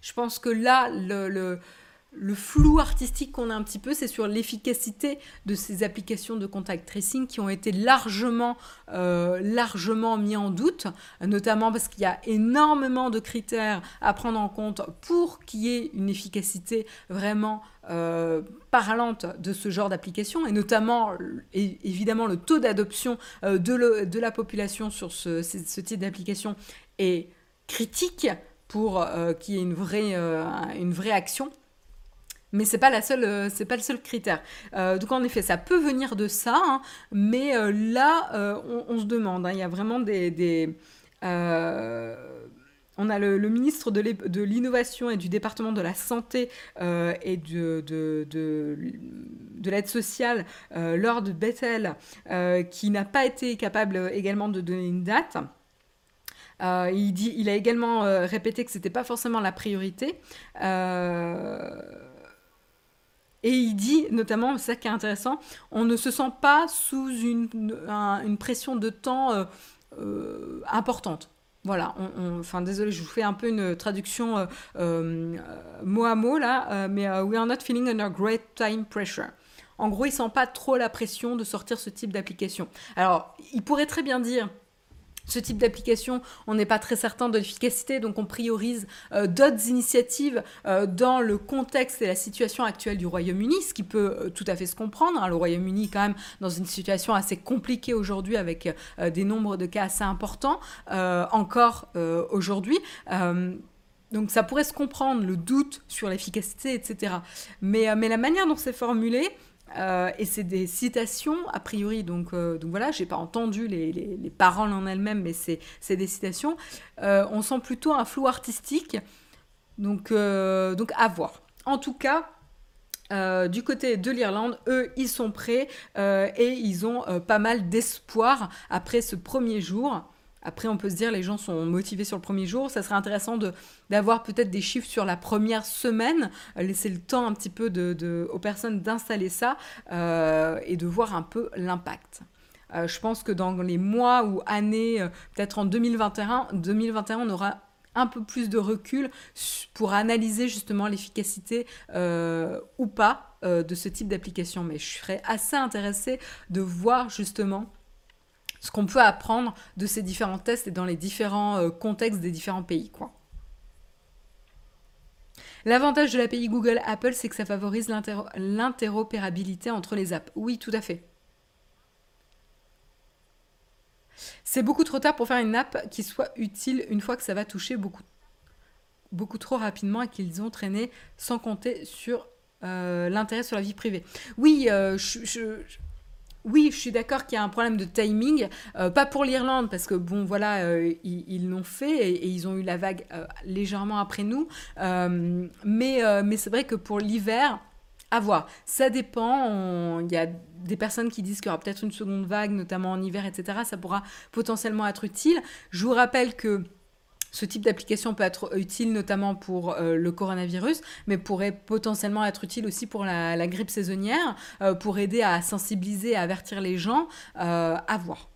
Je pense que là, le flou artistique qu'on a un petit peu, c'est sur l'efficacité de ces applications de contact tracing qui ont été largement mis en doute, notamment parce qu'il y a énormément de critères à prendre en compte pour qu'il y ait une efficacité vraiment parlante de ce genre d'application, et notamment évidemment le taux d'adoption de la population sur ce type d'application est critique pour qu'il y ait une vraie action. Mais c'est pas le seul critère. Donc en effet, ça peut venir de ça, mais là, on se demande. Il y a vraiment on a le ministre de l'Innovation et du département de la Santé et de l'aide sociale, Lord Bethell, qui n'a pas été capable également de donner une date. Il a également répété que c'était pas forcément la priorité. Et il dit, notamment, c'est ça qui est intéressant, on ne se sent pas sous une pression de temps importante. Voilà, désolé, je vous fais un peu une traduction mot à mot, là, mais « we are not feeling under great time pressure ». En gros, il ne sent pas trop la pression de sortir ce type d'application. Alors, il pourrait très bien dire... Ce type d'application, on n'est pas très certain de l'efficacité, donc on priorise d'autres initiatives dans le contexte et la situation actuelle du Royaume-Uni, ce qui peut tout à fait se comprendre. Le Royaume-Uni est quand même dans une situation assez compliquée aujourd'hui, avec des nombres de cas assez importants, encore aujourd'hui. Donc ça pourrait se comprendre, le doute sur l'efficacité, etc. Mais la manière dont c'est formulé... et c'est des citations a priori, donc voilà, j'ai pas entendu les paroles en elles-mêmes, mais c'est des citations. On sent plutôt un flou artistique, donc à voir. En tout cas, Du côté de l'Irlande, eux, ils sont prêts et ils ont pas mal d'espoir après ce premier jour. Après, on peut se dire, les gens sont motivés sur le premier jour. Ça serait intéressant d'avoir peut-être des chiffres sur la première semaine, laisser le temps un petit peu aux personnes d'installer ça et de voir un peu l'impact. Je pense que dans les mois ou années, peut-être en 2021, on aura un peu plus de recul pour analyser justement l'efficacité ou pas de ce type d'application. Mais je serais assez intéressée de voir justement ce qu'on peut apprendre de ces différents tests et dans les différents contextes des différents pays, quoi. L'avantage de l'API Google-Apple, c'est que ça favorise l'interopérabilité entre les apps. Oui, tout à fait. C'est beaucoup trop tard pour faire une app qui soit utile une fois que ça va toucher beaucoup trop rapidement et qu'ils ont traîné sans compter sur l'intérêt sur la vie privée. Oui, je suis d'accord qu'il y a un problème de timing, pas pour l'Irlande, parce que bon, voilà, ils l'ont fait et ils ont eu la vague légèrement après nous, mais c'est vrai que pour l'hiver, à voir. Ça dépend, il y a des personnes qui disent qu'il y aura peut-être une seconde vague, notamment en hiver, etc. Ça pourra potentiellement être utile. Je vous rappelle que ce type d'application peut être utile notamment pour le coronavirus, mais pourrait potentiellement être utile aussi pour la grippe saisonnière, pour aider à sensibiliser, à avertir les gens, à voir.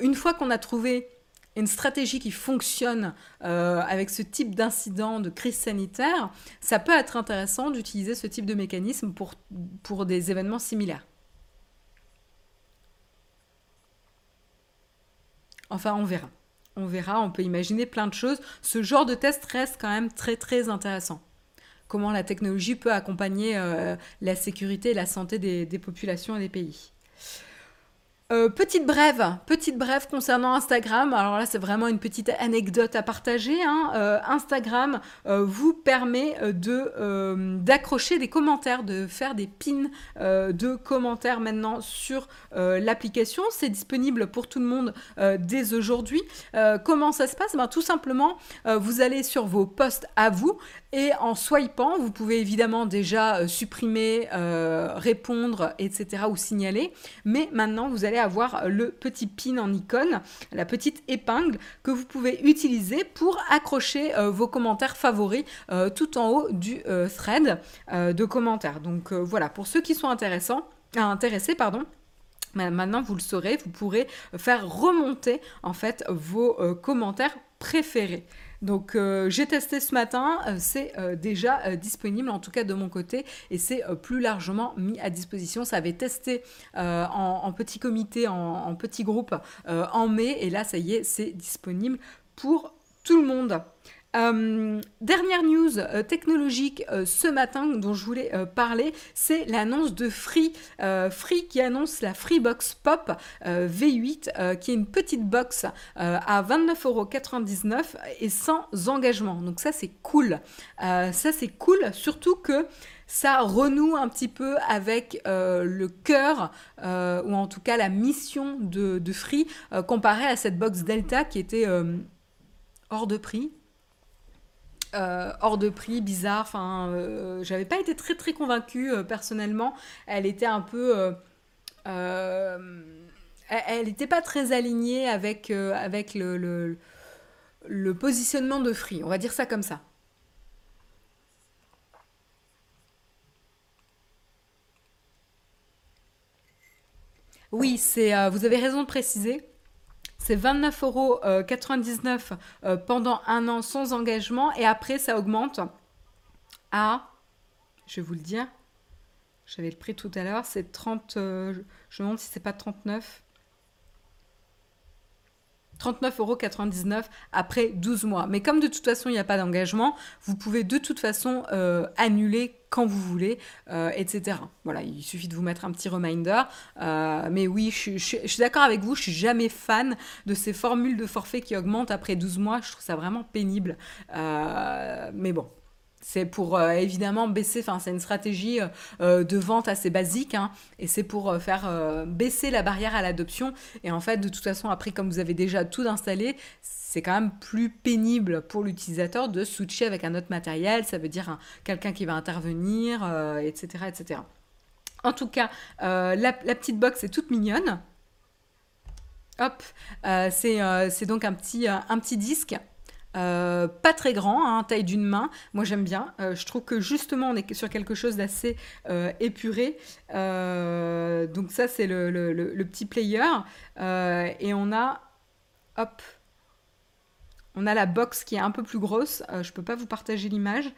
Une fois qu'on a trouvé une stratégie qui fonctionne avec ce type d'incident, de crise sanitaire, ça peut être intéressant d'utiliser ce type de mécanisme pour des événements similaires. Enfin, on verra. On verra, on peut imaginer plein de choses. Ce genre de test reste quand même très, très intéressant. Comment la technologie peut accompagner la sécurité et la santé des populations et des pays. Petite brève concernant Instagram. Alors là, c'est vraiment une petite anecdote à partager, hein. Instagram vous permet d'accrocher des commentaires, de faire des pins de commentaires maintenant sur l'application. C'est disponible pour tout le monde dès aujourd'hui. Comment ça se passe ? Tout simplement, vous allez sur vos posts à vous et en swipant, vous pouvez évidemment déjà supprimer, répondre, etc. ou signaler. Mais maintenant, vous allez avoir le petit pin en icône, la petite épingle que vous pouvez utiliser pour accrocher vos commentaires favoris tout en haut du thread de commentaires. Donc voilà, pour ceux qui sont intéressés, maintenant vous le saurez, vous pourrez faire remonter en fait vos commentaires préférés. Donc j'ai testé ce matin, c'est déjà disponible en tout cas de mon côté et c'est plus largement mis à disposition. Ça avait testé en petit comité, en petit groupe en mai et là ça y est, c'est disponible pour tout le monde. Dernière news technologique ce matin dont je voulais parler, c'est l'annonce de Free qui annonce la Freebox Pop V8 qui est une petite box à 29,99€ et sans engagement. Donc ça c'est cool. Surtout que ça renoue un petit peu avec le cœur ou en tout cas la mission de Free comparé à cette box Delta qui était hors de prix, bizarre, enfin j'avais pas été très très convaincue personnellement, elle était un peu elle était pas très alignée avec le positionnement de Free, on va dire ça comme ça. Oui, c'est vous avez raison de préciser. C'est 29,99€ pendant un an sans engagement. Et après, ça augmente à, je vais vous le dire, j'avais le prix tout à l'heure, c'est 30, je me demande si c'est pas 39. 39,99€ après 12 mois. Mais comme de toute façon, il n'y a pas d'engagement, vous pouvez de toute façon annuler quand vous voulez, etc. Voilà, il suffit de vous mettre un petit reminder. Mais oui, je suis d'accord avec vous, je suis jamais fan de ces formules de forfait qui augmentent après 12 mois. Je trouve ça vraiment pénible. Mais bon, C'est pour évidemment baisser, enfin c'est une stratégie de vente assez basique, hein, et c'est pour faire baisser la barrière à l'adoption. Et en fait, de toute façon, après, comme vous avez déjà tout installé, c'est quand même plus pénible pour l'utilisateur de switcher avec un autre matériel. Ça veut dire quelqu'un qui va intervenir, etc., etc. En tout cas, la petite box est toute mignonne. Hop, c'est donc un petit disque. Pas très grand, hein, taille d'une main. Moi j'aime bien, je trouve que justement on est sur quelque chose d'assez épuré, donc ça c'est le petit player, et on a, hop, on a la box qui est un peu plus grosse. Je peux pas vous partager l'image,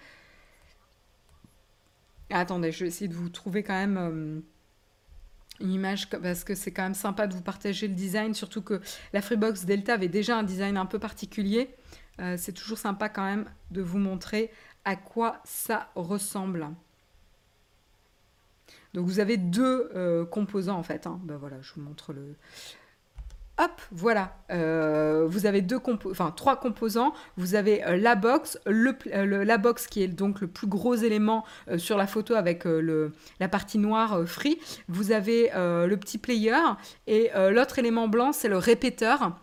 attendez, je vais essayer de vous trouver quand même une image, parce que c'est quand même sympa de vous partager le design, surtout que la Freebox Delta avait déjà un design un peu particulier. C'est toujours sympa quand même de vous montrer à quoi ça ressemble. Donc vous avez deux composants en fait, hein. Ben voilà, je vous montre le... Hop, voilà, vous avez trois composants. Vous avez la box, la box qui est donc le plus gros élément sur la photo avec la partie noire free. Vous avez le petit player et l'autre élément blanc, c'est le répéteur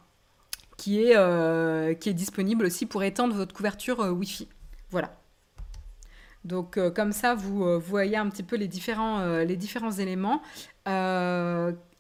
qui est disponible aussi pour étendre votre couverture Wi-Fi. Voilà. Donc comme ça, vous voyez un petit peu les différents éléments.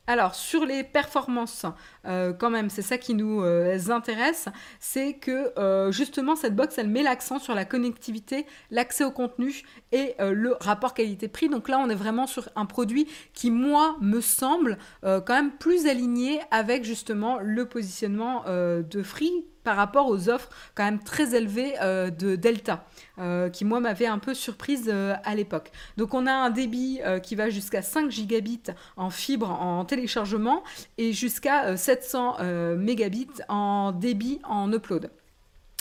Alors, sur les performances, quand même, c'est ça qui nous intéresse, c'est que, justement, cette box, elle met l'accent sur la connectivité, l'accès au contenu et le rapport qualité-prix. Donc là, on est vraiment sur un produit qui, moi, me semble quand même plus aligné avec, justement, le positionnement de Free par rapport aux offres quand même très élevées de Delta, qui moi m'avait un peu surprise à l'époque. Donc on a un débit qui va jusqu'à 5 gigabits en fibre en téléchargement et jusqu'à 700 mégabits en débit en upload.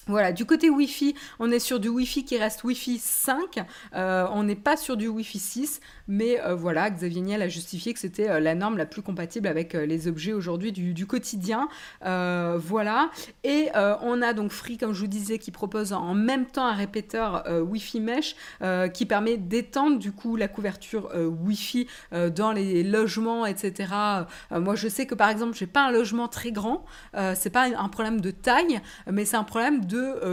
Voilà, du côté Wi-Fi, on est sur du Wi-Fi qui reste Wi-Fi 5, on n'est pas sur du Wi-Fi 6, mais voilà, Xavier Niel a justifié que c'était la norme la plus compatible avec les objets aujourd'hui du quotidien, voilà, et on a donc Free, comme je vous disais, qui propose en même temps un répéteur Wi-Fi Mesh qui permet d'étendre du coup la couverture Wi-Fi dans les logements, etc. Moi je sais que par exemple, j'ai pas un logement très grand, c'est pas un problème de taille, mais c'est un problème de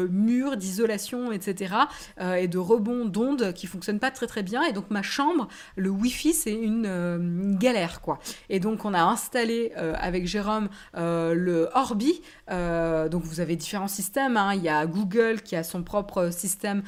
murs, d'isolation, etc. Et de rebonds d'ondes qui fonctionnent pas très très bien. Et donc ma chambre, le Wi-Fi, c'est une galère, quoi. Et donc on a installé avec Jérôme le Orbi. Donc vous avez différents systèmes, hein. Il y a Google qui a son propre système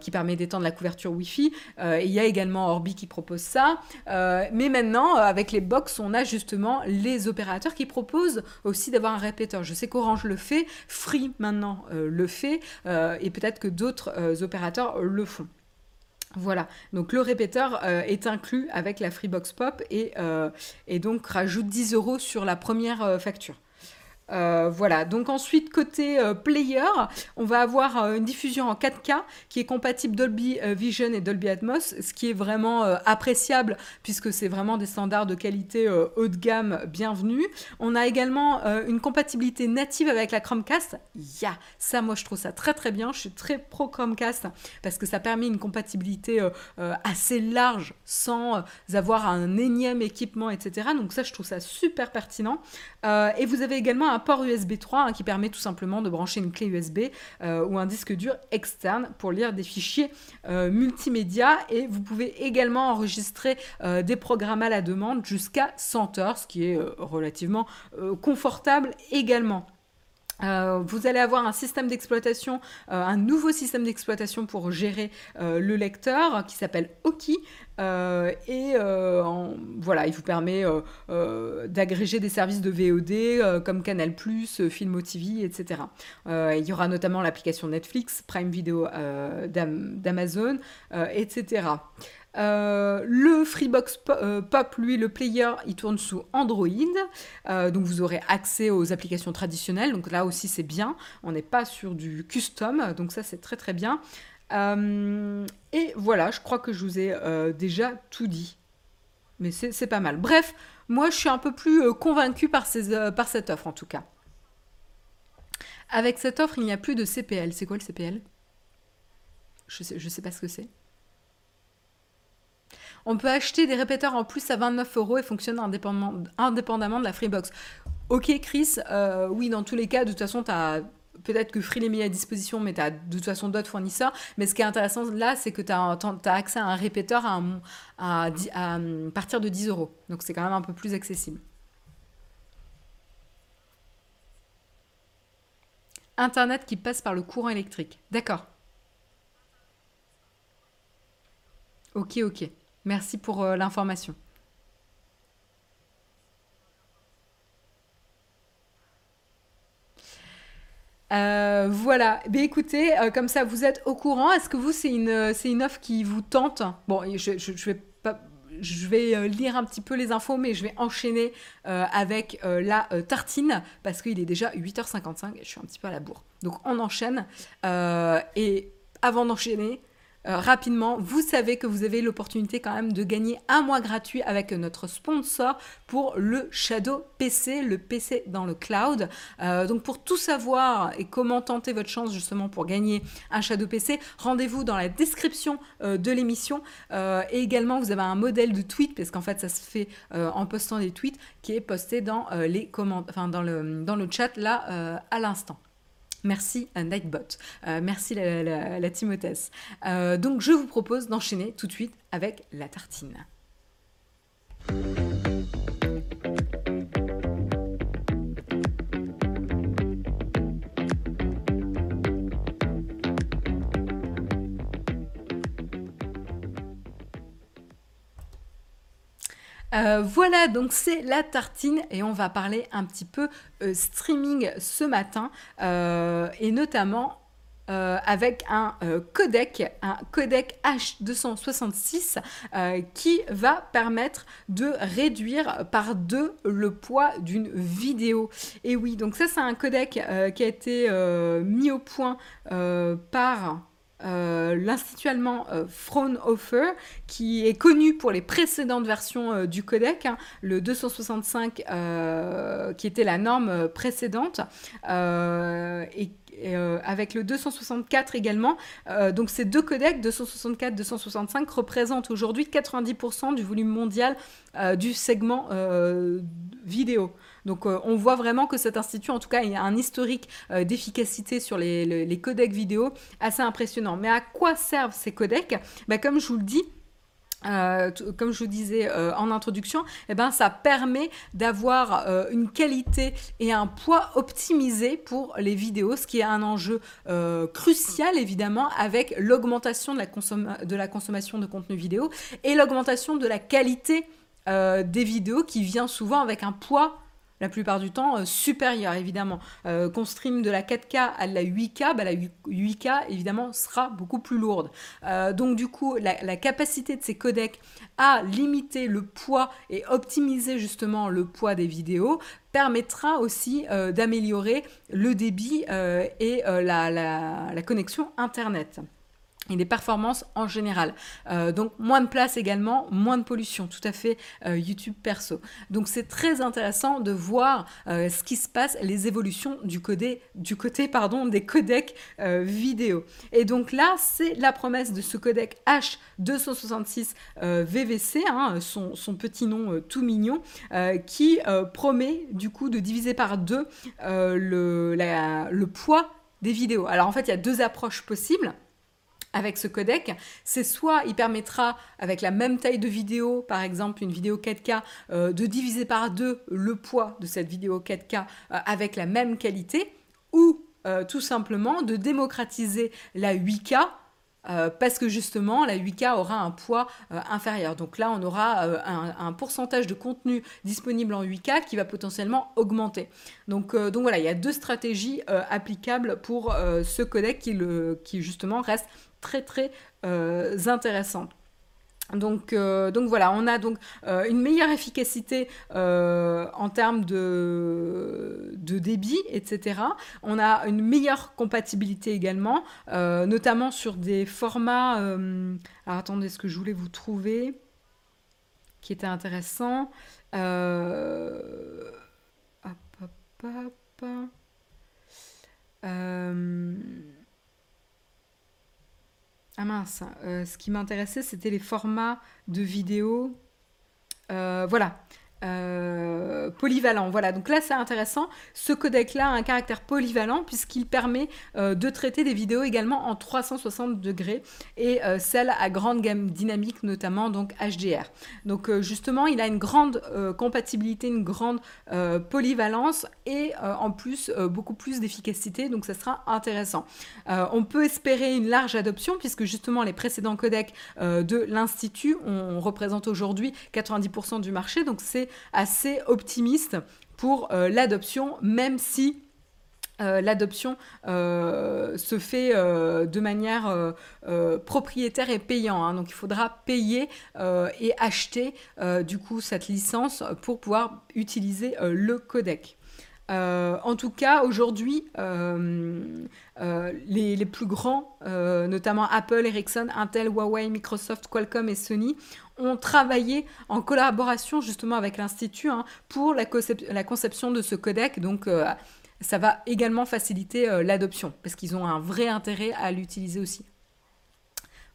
qui permet d'étendre la couverture Wi-Fi. Et il y a également Orbi qui propose ça. Mais maintenant, avec les box, on a justement les opérateurs qui proposent aussi d'avoir un répéteur. Je sais qu'Orange le fait, Free maintenant le fait, et peut-être que d'autres opérateurs le font. Voilà, donc le répéteur est inclus avec la Freebox Pop et donc rajoute 10 € sur la première facture. Voilà, donc ensuite côté player, on va avoir une diffusion en 4K qui est compatible Dolby Vision et Dolby Atmos, ce qui est vraiment appréciable puisque c'est vraiment des standards de qualité haut de gamme bienvenue. On a également une compatibilité native avec la Chromecast. Ça moi je trouve ça très très bien, je suis très pro Chromecast parce que ça permet une compatibilité assez large sans avoir un énième équipement, etc. Donc ça je trouve ça super pertinent. Et vous avez également un port USB 3 hein, qui permet tout simplement de brancher une clé USB ou un disque dur externe pour lire des fichiers multimédia, et vous pouvez également enregistrer des programmes à la demande jusqu'à 100 heures, ce qui est relativement confortable également. Vous allez avoir un système d'exploitation, un nouveau système d'exploitation pour gérer le lecteur qui s'appelle Oki. Voilà, il vous permet d'agréger des services de VOD comme Canal+, Filmo TV, etc. Il y aura notamment l'application Netflix, Prime Video d'Amazon, etc. Le Freebox Pop, lui, le player, il tourne sous Android, donc vous aurez accès aux applications traditionnelles, donc là aussi c'est bien, on n'est pas sur du custom, donc ça c'est très très bien. Et voilà, je crois que je vous ai déjà tout dit, mais c'est pas mal. Bref, moi je suis un peu plus convaincue par cette offre en tout cas. Avec cette offre, il n'y a plus de CPL. C'est quoi le CPL ? Je sais pas ce que c'est. On peut acheter des répéteurs en plus à 29€ et fonctionne indépendamment de la Freebox. Ok Chris, oui dans tous les cas, de toute façon t'as... Peut-être que Free les met à disposition, mais tu as de toute façon d'autres fournisseurs. Mais ce qui est intéressant là, c'est que tu as accès à un répéteur à partir de 10€. Donc c'est quand même un peu plus accessible. Internet qui passe par le courant électrique. D'accord. Ok. Merci pour l'information. Voilà, ben écoutez, comme ça vous êtes au courant. Est-ce que vous, c'est une offre qui vous tente? Bon, je vais lire un petit peu les infos, mais je vais enchaîner avec la tartine, parce qu'il est déjà 8h55 et je suis un petit peu à la bourre. Donc on enchaîne, et avant d'enchaîner, rapidement, vous savez que vous avez l'opportunité quand même de gagner un mois gratuit avec notre sponsor pour le Shadow PC, le PC dans le cloud. Donc pour tout savoir et comment tenter votre chance justement pour gagner un Shadow PC, rendez-vous dans la description de l'émission. Et également, vous avez un modèle de tweet, parce qu'en fait, ça se fait en postant des tweets, qui est posté dans les commentaires, enfin dans le chat là à l'instant. Merci Nightbot, merci la Timothèse. Donc je vous propose d'enchaîner tout de suite avec la tartine. Voilà, donc c'est la tartine et on va parler un petit peu streaming ce matin et notamment avec un codec H266 qui va permettre de réduire par 2 le poids d'une vidéo. Et oui, donc ça c'est un codec qui a été mis au point par... l'institut allemand Fraunhofer, qui est connu pour les précédentes versions du codec, hein, le 265 qui était la norme précédente, et avec le 264 également. Donc ces deux codecs 264-265 représentent aujourd'hui 90% du volume mondial du segment vidéo. Donc on voit vraiment que cet institut, en tout cas, il y a un historique d'efficacité sur les codecs vidéo assez impressionnant. Mais à quoi servent ces codecs ? Ben, comme je vous le dis, comme je vous disais en introduction, eh ben, ça permet d'avoir une qualité et un poids optimisé pour les vidéos, ce qui est un enjeu crucial évidemment avec l'augmentation de la consommation de contenu vidéo et l'augmentation de la qualité des vidéos qui vient souvent avec un poids la plupart du temps supérieur évidemment. Qu'on stream de la 4K à la 8K, bah, la 8K évidemment sera beaucoup plus lourde. Donc du coup la capacité de ces codecs à limiter le poids et optimiser justement le poids des vidéos permettra aussi d'améliorer le débit et la connexion internet et des performances en général. Donc moins de place également, moins de pollution, tout à fait YouTube perso. Donc c'est très intéressant de voir ce qui se passe, les évolutions du côté des codecs vidéo. Et donc là, c'est la promesse de ce codec H266 VVC, hein, son petit nom tout mignon, qui promet du coup de diviser par 2 le poids des vidéos. Alors en fait, il y a deux approches possibles avec ce codec. C'est soit il permettra, avec la même taille de vidéo, par exemple une vidéo 4K, de diviser par 2 le poids de cette vidéo 4K avec la même qualité, ou tout simplement de démocratiser la 8K, parce que justement la 8K aura un poids inférieur. Donc là on aura un pourcentage de contenu disponible en 8K qui va potentiellement augmenter. Donc voilà, il y a deux stratégies applicables pour ce codec qui justement reste très très intéressante. Donc voilà, on a donc une meilleure efficacité en termes de débit, etc. On a une meilleure compatibilité également, notamment sur des formats... alors attendez, ce que je voulais vous trouver, qui était intéressant. Ah mince, ce qui m'intéressait, c'était les formats de vidéos. Voilà. Polyvalent, voilà. Donc là, c'est intéressant. Ce codec-là a un caractère polyvalent puisqu'il permet de traiter des vidéos également en 360 degrés et celles à grande gamme dynamique, notamment donc HDR. Donc justement, il a une grande compatibilité, une grande polyvalence et en plus beaucoup plus d'efficacité. Donc ça sera intéressant. On peut espérer une large adoption puisque justement les précédents codecs de l'Institut représentent aujourd'hui 90% du marché. Donc c'est assez optimiste pour l'adoption, même si l'adoption se fait de manière propriétaire et payant, hein. Donc il faudra payer et acheter du coup cette licence pour pouvoir utiliser le codec. En tout cas, aujourd'hui, les plus grands, notamment Apple, Ericsson, Intel, Huawei, Microsoft, Qualcomm et Sony, ont travaillé en collaboration justement avec l'Institut, hein, pour la conception de ce codec. Donc, ça va également faciliter l'adoption parce qu'ils ont un vrai intérêt à l'utiliser aussi.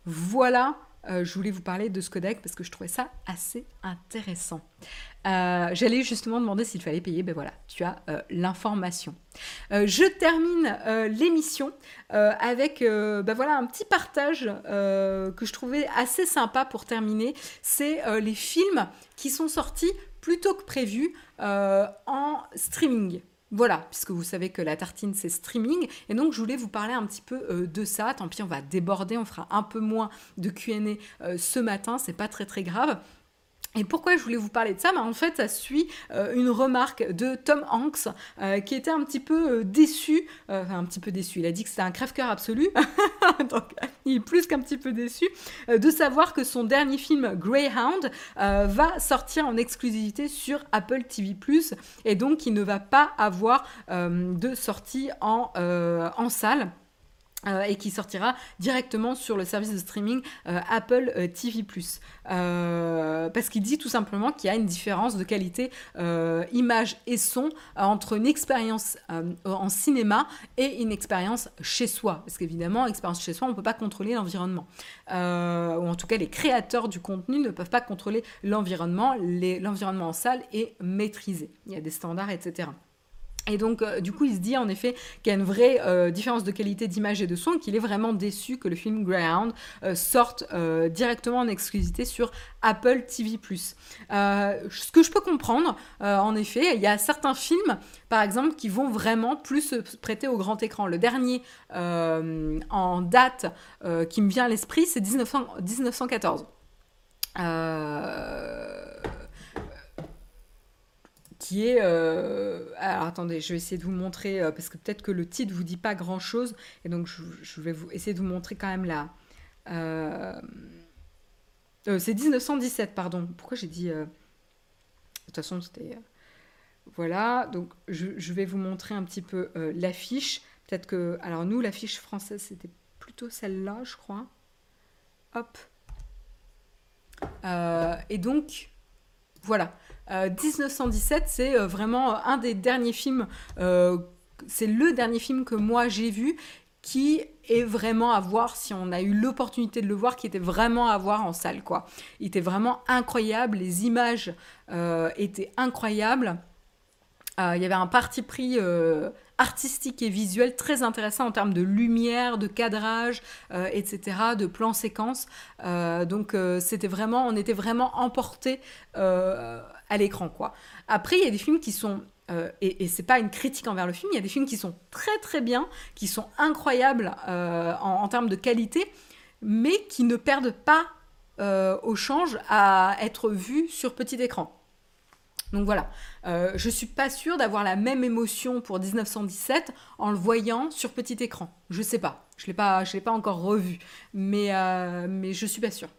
Voilà, je voulais vous parler de ce codec parce que je trouvais ça assez intéressant. J'allais justement demander s'il fallait payer, ben voilà, tu as l'information. Je termine l'émission avec ben voilà, un petit partage que je trouvais assez sympa pour terminer, c'est les films qui sont sortis plus tôt que prévu en streaming. Voilà, puisque vous savez que la tartine, c'est streaming. Et donc, je voulais vous parler un petit peu de ça. Tant pis, on va déborder, on fera un peu moins de Q&A ce matin. C'est pas très, très grave. Et pourquoi je voulais vous parler de ça ? Bah, en fait, ça suit une remarque de Tom Hanks qui était un petit peu déçu. Enfin, un petit peu déçu. Il a dit que c'était un crève-cœur absolu. Donc, il est plus qu'un petit peu déçu de savoir que son dernier film, Greyhound, va sortir en exclusivité sur Apple TV+. Et donc, il ne va pas avoir de sortie en salle. Et qui sortira directement sur le service de streaming Apple TV+. Parce qu'il dit tout simplement qu'il y a une différence de qualité image et son entre une expérience en cinéma et une expérience chez soi. Parce qu'évidemment, expérience chez soi, on ne peut pas contrôler l'environnement. Ou en tout cas, les créateurs du contenu ne peuvent pas contrôler l'environnement. L'environnement en salle est maîtrisé. Il y a des standards, etc. Et donc, du coup, il se dit en effet qu'il y a une vraie différence de qualité d'image et de son, qu'il est vraiment déçu que le film Greyhound sorte directement en exclusivité sur Apple TV+. Ce que je peux comprendre, en effet, il y a certains films, par exemple, qui vont vraiment plus se prêter au grand écran. Le dernier en date qui me vient à l'esprit, c'est 1914. Qui est... Alors, attendez, je vais essayer de vous montrer, parce que peut-être que le titre ne vous dit pas grand-chose, et donc je vais essayer de vous montrer quand même là. C'est 1917, pardon. Pourquoi j'ai dit... De toute façon, c'était... Voilà, donc je vais vous montrer un petit peu l'affiche. Peut-être que... Alors, nous, l'affiche française, c'était plutôt celle-là, je crois. Hop. Et donc, voilà. 1917, c'est vraiment un des derniers films, c'est le dernier film que moi j'ai vu, qui est vraiment à voir, si on a eu l'opportunité de le voir, qui était vraiment à voir en salle, quoi. Il était vraiment incroyable, les images étaient incroyables, il y avait un parti pris artistique et visuel très intéressant en termes de lumière, de cadrage, etc., de plan séquence. Donc, on était vraiment emportés à l'écran, quoi. Après, il y a des films qui sont... et c'est pas une critique envers le film, il y a des films qui sont très, très bien, qui sont incroyables en termes de qualité, mais qui ne perdent pas au change à être vus sur petit écran. Donc voilà, je suis pas sûre d'avoir la même émotion pour 1917 en le voyant sur petit écran. Je sais pas, je l'ai pas encore revu, mais je suis pas sûre.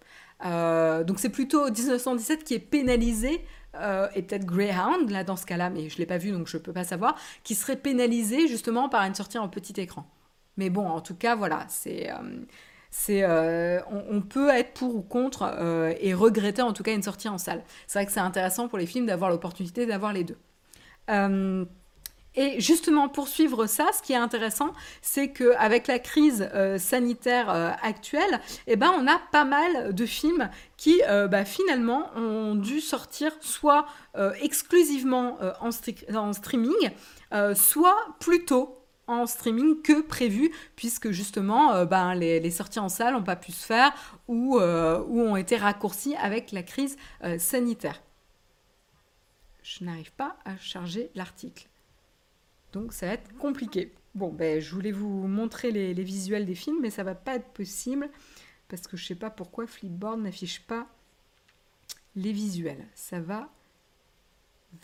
Donc c'est plutôt 1917 qui est pénalisé, et peut-être Greyhound, là dans ce cas-là, mais je l'ai pas vu donc je peux pas savoir, qui serait pénalisé justement par une sortie en petit écran. Mais bon, en tout cas, voilà, on peut être pour ou contre et regretter en tout cas une sortie en salle. C'est vrai que c'est intéressant pour les films d'avoir l'opportunité d'avoir les deux. Et justement, pour suivre ça, ce qui est intéressant, c'est qu'avec la crise sanitaire actuelle, eh ben, on a pas mal de films qui finalement ont dû sortir soit exclusivement en streaming, soit plutôt en streaming que prévu, puisque justement les sorties en salle n'ont pas pu se faire ou ont été raccourcies avec la crise sanitaire. Je n'arrive pas à charger l'article. Donc ça va être compliqué. Bon, je voulais vous montrer les visuels des films, mais ça ne va pas être possible parce que je ne sais pas pourquoi Flipboard n'affiche pas les visuels. Ça va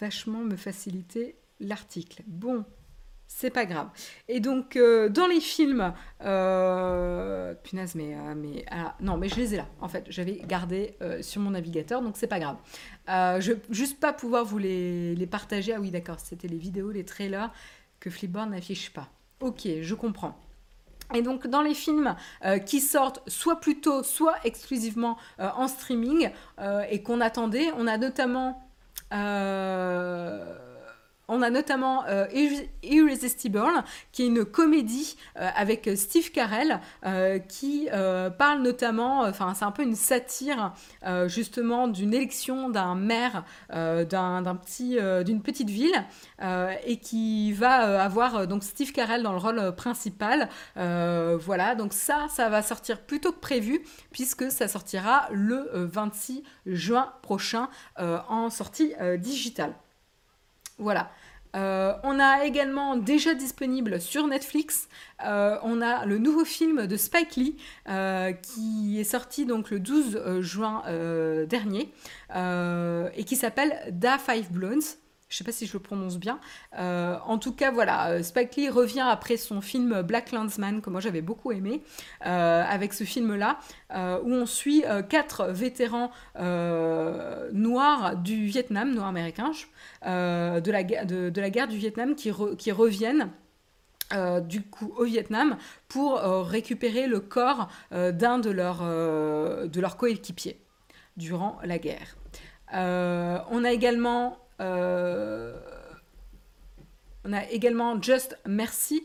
vachement me faciliter l'article. Bon, c'est pas grave. Et donc, dans les films... Punaise, mais ah, non, mais je les ai là. En fait, j'avais gardé sur mon navigateur, donc c'est pas grave. Je ne vais juste pas pouvoir vous les partager. Ah oui, d'accord, c'était les vidéos, les trailers... que Flipboard n'affiche pas. Ok, je comprends. Et donc, dans les films qui sortent soit plus tôt, soit exclusivement en streaming, et qu'on attendait, on a notamment Irresistible, qui est une comédie avec Steve Carell, qui parle notamment, c'est un peu une satire justement d'une élection d'un maire d'une petite ville, et qui va avoir donc Steve Carell dans le rôle principal. Voilà, donc ça va sortir plus tôt que prévu, puisque ça sortira le 26 juin prochain en sortie digitale. Voilà. On a également déjà disponible sur Netflix, on a le nouveau film de Spike Lee qui est sorti donc le 12 juin dernier et qui s'appelle Da Five Blondes. Je ne sais pas si je le prononce bien. En tout cas, voilà, Spike Lee revient après son film Black Landsman, que moi j'avais beaucoup aimé, avec ce film-là, où on suit quatre vétérans noirs du Vietnam, noirs américains, de la guerre du Vietnam, qui reviennent du coup au Vietnam pour récupérer le corps d'un de leurs coéquipiers durant la guerre. On a également... Just Mercy,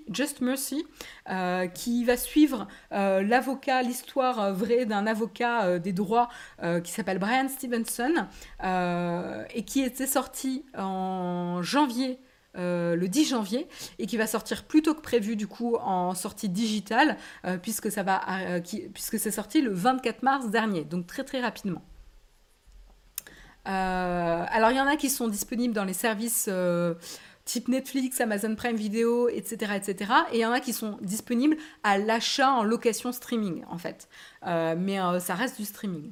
qui va suivre l'histoire vraie d'un avocat des droits qui s'appelle Brian Stevenson et qui était sorti en janvier, le 10 janvier, et qui va sortir plus tôt que prévu du coup en sortie digitale puisque c'est sorti le 24 mars dernier, donc très très rapidement. Alors, il y en a qui sont disponibles dans les services type Netflix, Amazon Prime Video, etc. Et il y en a qui sont disponibles à l'achat en location streaming, en fait. Mais ça reste du streaming.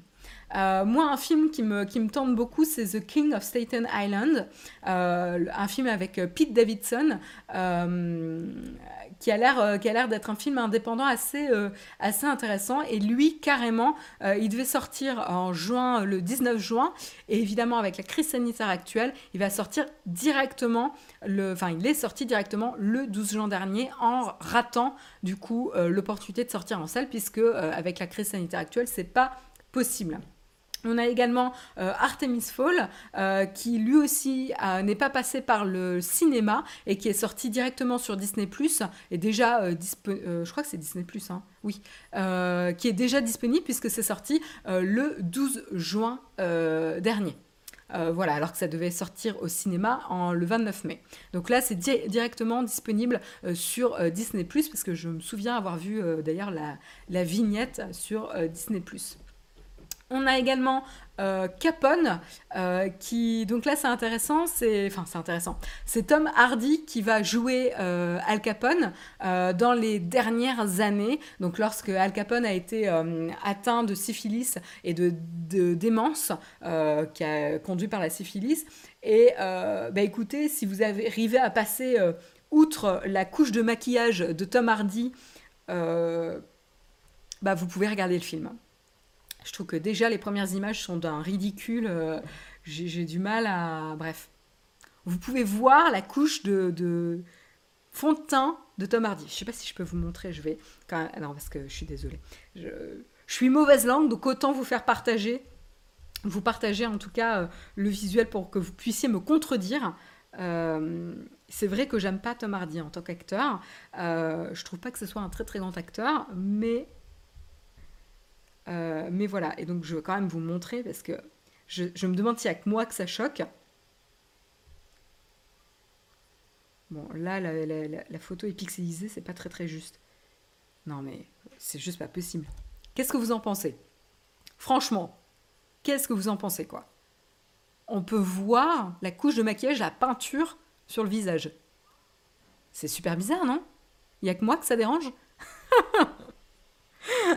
Moi, un film qui me tente beaucoup, c'est The King of Staten Island, un film avec Pete Davidson, qui a l'air d'être un film indépendant assez intéressant. Et lui, carrément, il devait sortir le 19 juin. Et évidemment, avec la crise sanitaire actuelle, il est sorti directement le 12 juin dernier en ratant, du coup, l'opportunité de sortir en salle, puisque avec la crise sanitaire actuelle, c'est pas possible. On a également Artemis Fowl, qui lui aussi n'est pas passé par le cinéma et qui est sorti directement sur Disney+, et déjà, je crois que c'est Disney+, hein, oui, qui est déjà disponible puisque c'est sorti le 12 juin dernier. Voilà, alors que ça devait sortir au cinéma le 29 mai. Donc là, c'est directement disponible sur Disney+, parce que je me souviens avoir vu d'ailleurs la vignette sur Disney+. On a également Capone, qui... Donc là, c'est intéressant. C'est Tom Hardy qui va jouer Al Capone dans les dernières années. Donc, lorsque Al Capone a été atteint de syphilis et de démence, qui a conduit par la syphilis. Et écoutez, si vous arrivez à passer outre la couche de maquillage de Tom Hardy, vous pouvez regarder le film. Je trouve que déjà, les premières images sont d'un ridicule. J'ai du mal à... Bref. Vous pouvez voir la couche de fond de teint de Tom Hardy. Je ne sais pas si je peux vous montrer. Je vais... Non, parce que je suis désolée. Je suis mauvaise langue, donc autant vous faire partager. Vous partagez en tout cas le visuel pour que vous puissiez me contredire. C'est vrai que j'aime pas Tom Hardy en tant qu'acteur. Je trouve pas que ce soit un très très grand acteur, mais voilà. Et donc je veux quand même vous montrer, parce que je me demande s'il n'y a que moi que ça choque. Bon, là, la photo est pixelisée, c'est pas très très juste. Non, mais c'est juste pas possible. Qu'est-ce que vous en pensez? Franchement, qu'est-ce que vous en pensez, quoi? On peut voir la couche de maquillage, la peinture sur le visage. C'est super bizarre, non? Il n'y a que moi que ça dérange?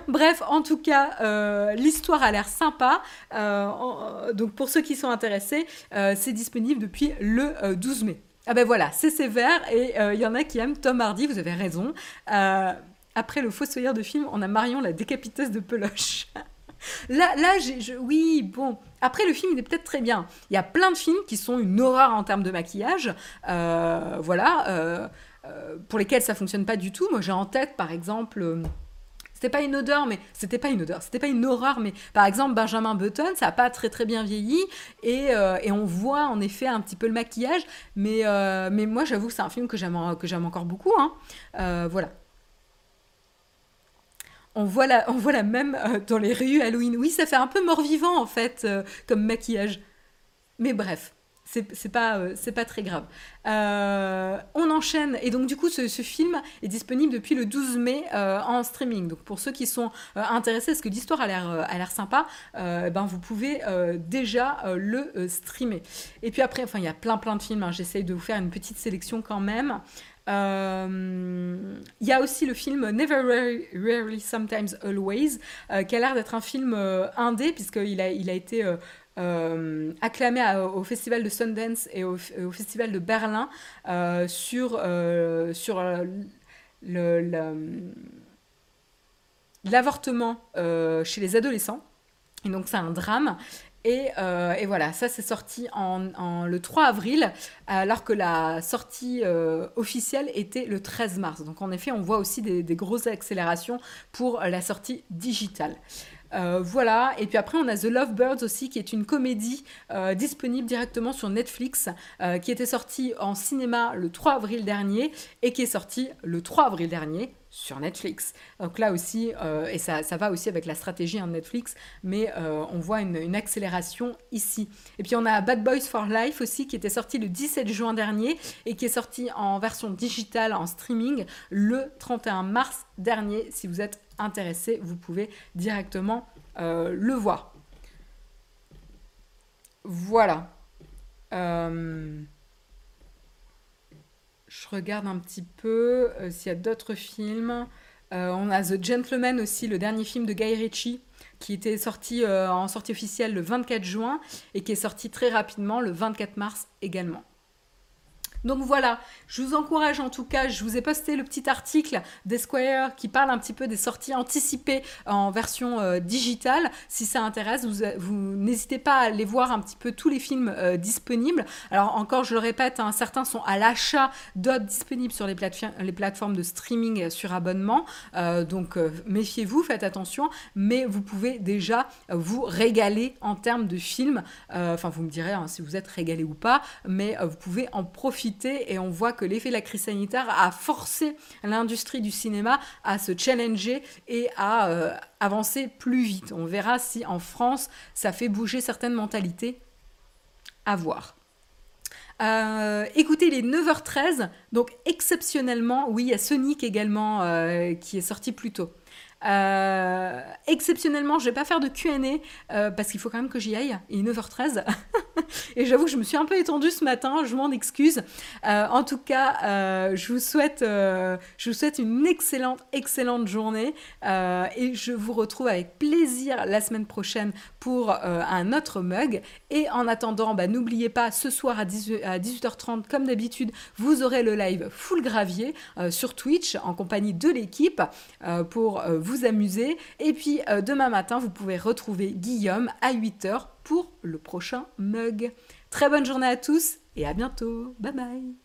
Bref, en tout cas, l'histoire a l'air sympa. Donc, pour ceux qui sont intéressés, c'est disponible depuis le 12 mai. Ah ben voilà, c'est sévère, et il y en a qui aiment Tom Hardy, vous avez raison. Après le fossoyeur de film, on a Marion la décapiteuse de peluche. Oui, bon. Après, le film, il est peut-être très bien. Il y a plein de films qui sont une horreur en termes de maquillage. Voilà. Pour lesquels ça fonctionne pas du tout. Moi, j'ai en tête, par exemple... C'était pas une horreur, mais par exemple Benjamin Button, ça a pas très très bien vieilli, et on voit en effet un petit peu le maquillage, mais moi j'avoue que c'est un film que j'aime encore beaucoup, hein. Voilà. On voit la même dans les rues Halloween. Oui, ça fait un peu mort-vivant en fait comme maquillage, mais bref. C'est pas très grave. On enchaîne. Et donc, du coup, ce film est disponible depuis le 12 mai en streaming. Donc, pour ceux qui sont intéressés, parce que l'histoire a l'air sympa, vous pouvez déjà le streamer. Et puis après, enfin, il y a plein de films. Hein. J'essaye de vous faire une petite sélection quand même. Il y a aussi le film Never Rarely Sometimes Always, qui a l'air d'être un film indé, puisqu'il a été... acclamé au festival de Sundance et au festival de Berlin sur l'avortement chez les adolescents, et donc c'est un drame, et voilà, ça c'est sorti le 3 avril, alors que la sortie officielle était le 13 mars, donc en effet on voit aussi des grosses accélérations pour la sortie digitale. Voilà, et puis après on a The Lovebirds aussi, qui est une comédie disponible directement sur Netflix, qui était sortie en cinéma le 3 avril dernier et qui est sortie le 3 avril dernier sur Netflix. Donc là aussi, et ça va aussi avec la stratégie de Netflix, mais on voit une accélération ici. Et puis on a Bad Boys for Life aussi, qui était sorti le 17 juin dernier et qui est sorti en version digitale, en streaming, le 31 mars dernier. Si vous êtes intéressé, vous pouvez directement le voir. Voilà. Je regarde un petit peu s'il y a d'autres films. On a The Gentleman aussi, le dernier film de Guy Ritchie, qui était sorti en sortie officielle le 24 juin et qui est sorti très rapidement le 24 mars également. Donc voilà, je vous encourage en tout cas, je vous ai posté le petit article d'Esquire qui parle un petit peu des sorties anticipées en version digitale. Si ça intéresse, vous n'hésitez pas à aller voir un petit peu tous les films disponibles. Alors encore, je le répète, hein, certains sont à l'achat, d'autres disponibles sur les plateformes de streaming sur abonnement. Donc méfiez-vous, faites attention, mais vous pouvez déjà vous régaler en termes de films. Enfin, vous me direz hein, si vous êtes régalé ou pas, mais vous pouvez en profiter. Et on voit que l'effet de la crise sanitaire a forcé l'industrie du cinéma à se challenger et à avancer plus vite. On verra si en France, ça fait bouger certaines mentalités. À voir. Écoutez, il est 9h13, donc exceptionnellement, oui, il y a Sonic également qui est sorti plus tôt. Exceptionnellement, je vais pas faire de Q&A parce qu'il faut quand même que j'y aille. Il est 9h13 et j'avoue que je me suis un peu étendue ce matin, je m'en excuse. En tout cas, je vous souhaite une excellente journée et je vous retrouve avec plaisir la semaine prochaine pour un autre mug. Et en attendant, n'oubliez pas, ce soir à 18h30, comme d'habitude, vous aurez le live Full Gravier sur Twitch en compagnie de l'équipe pour vous amuser. Et puis demain matin, vous pouvez retrouver Guillaume à 8h pour le prochain mug. Très bonne journée à tous et à bientôt. Bye bye.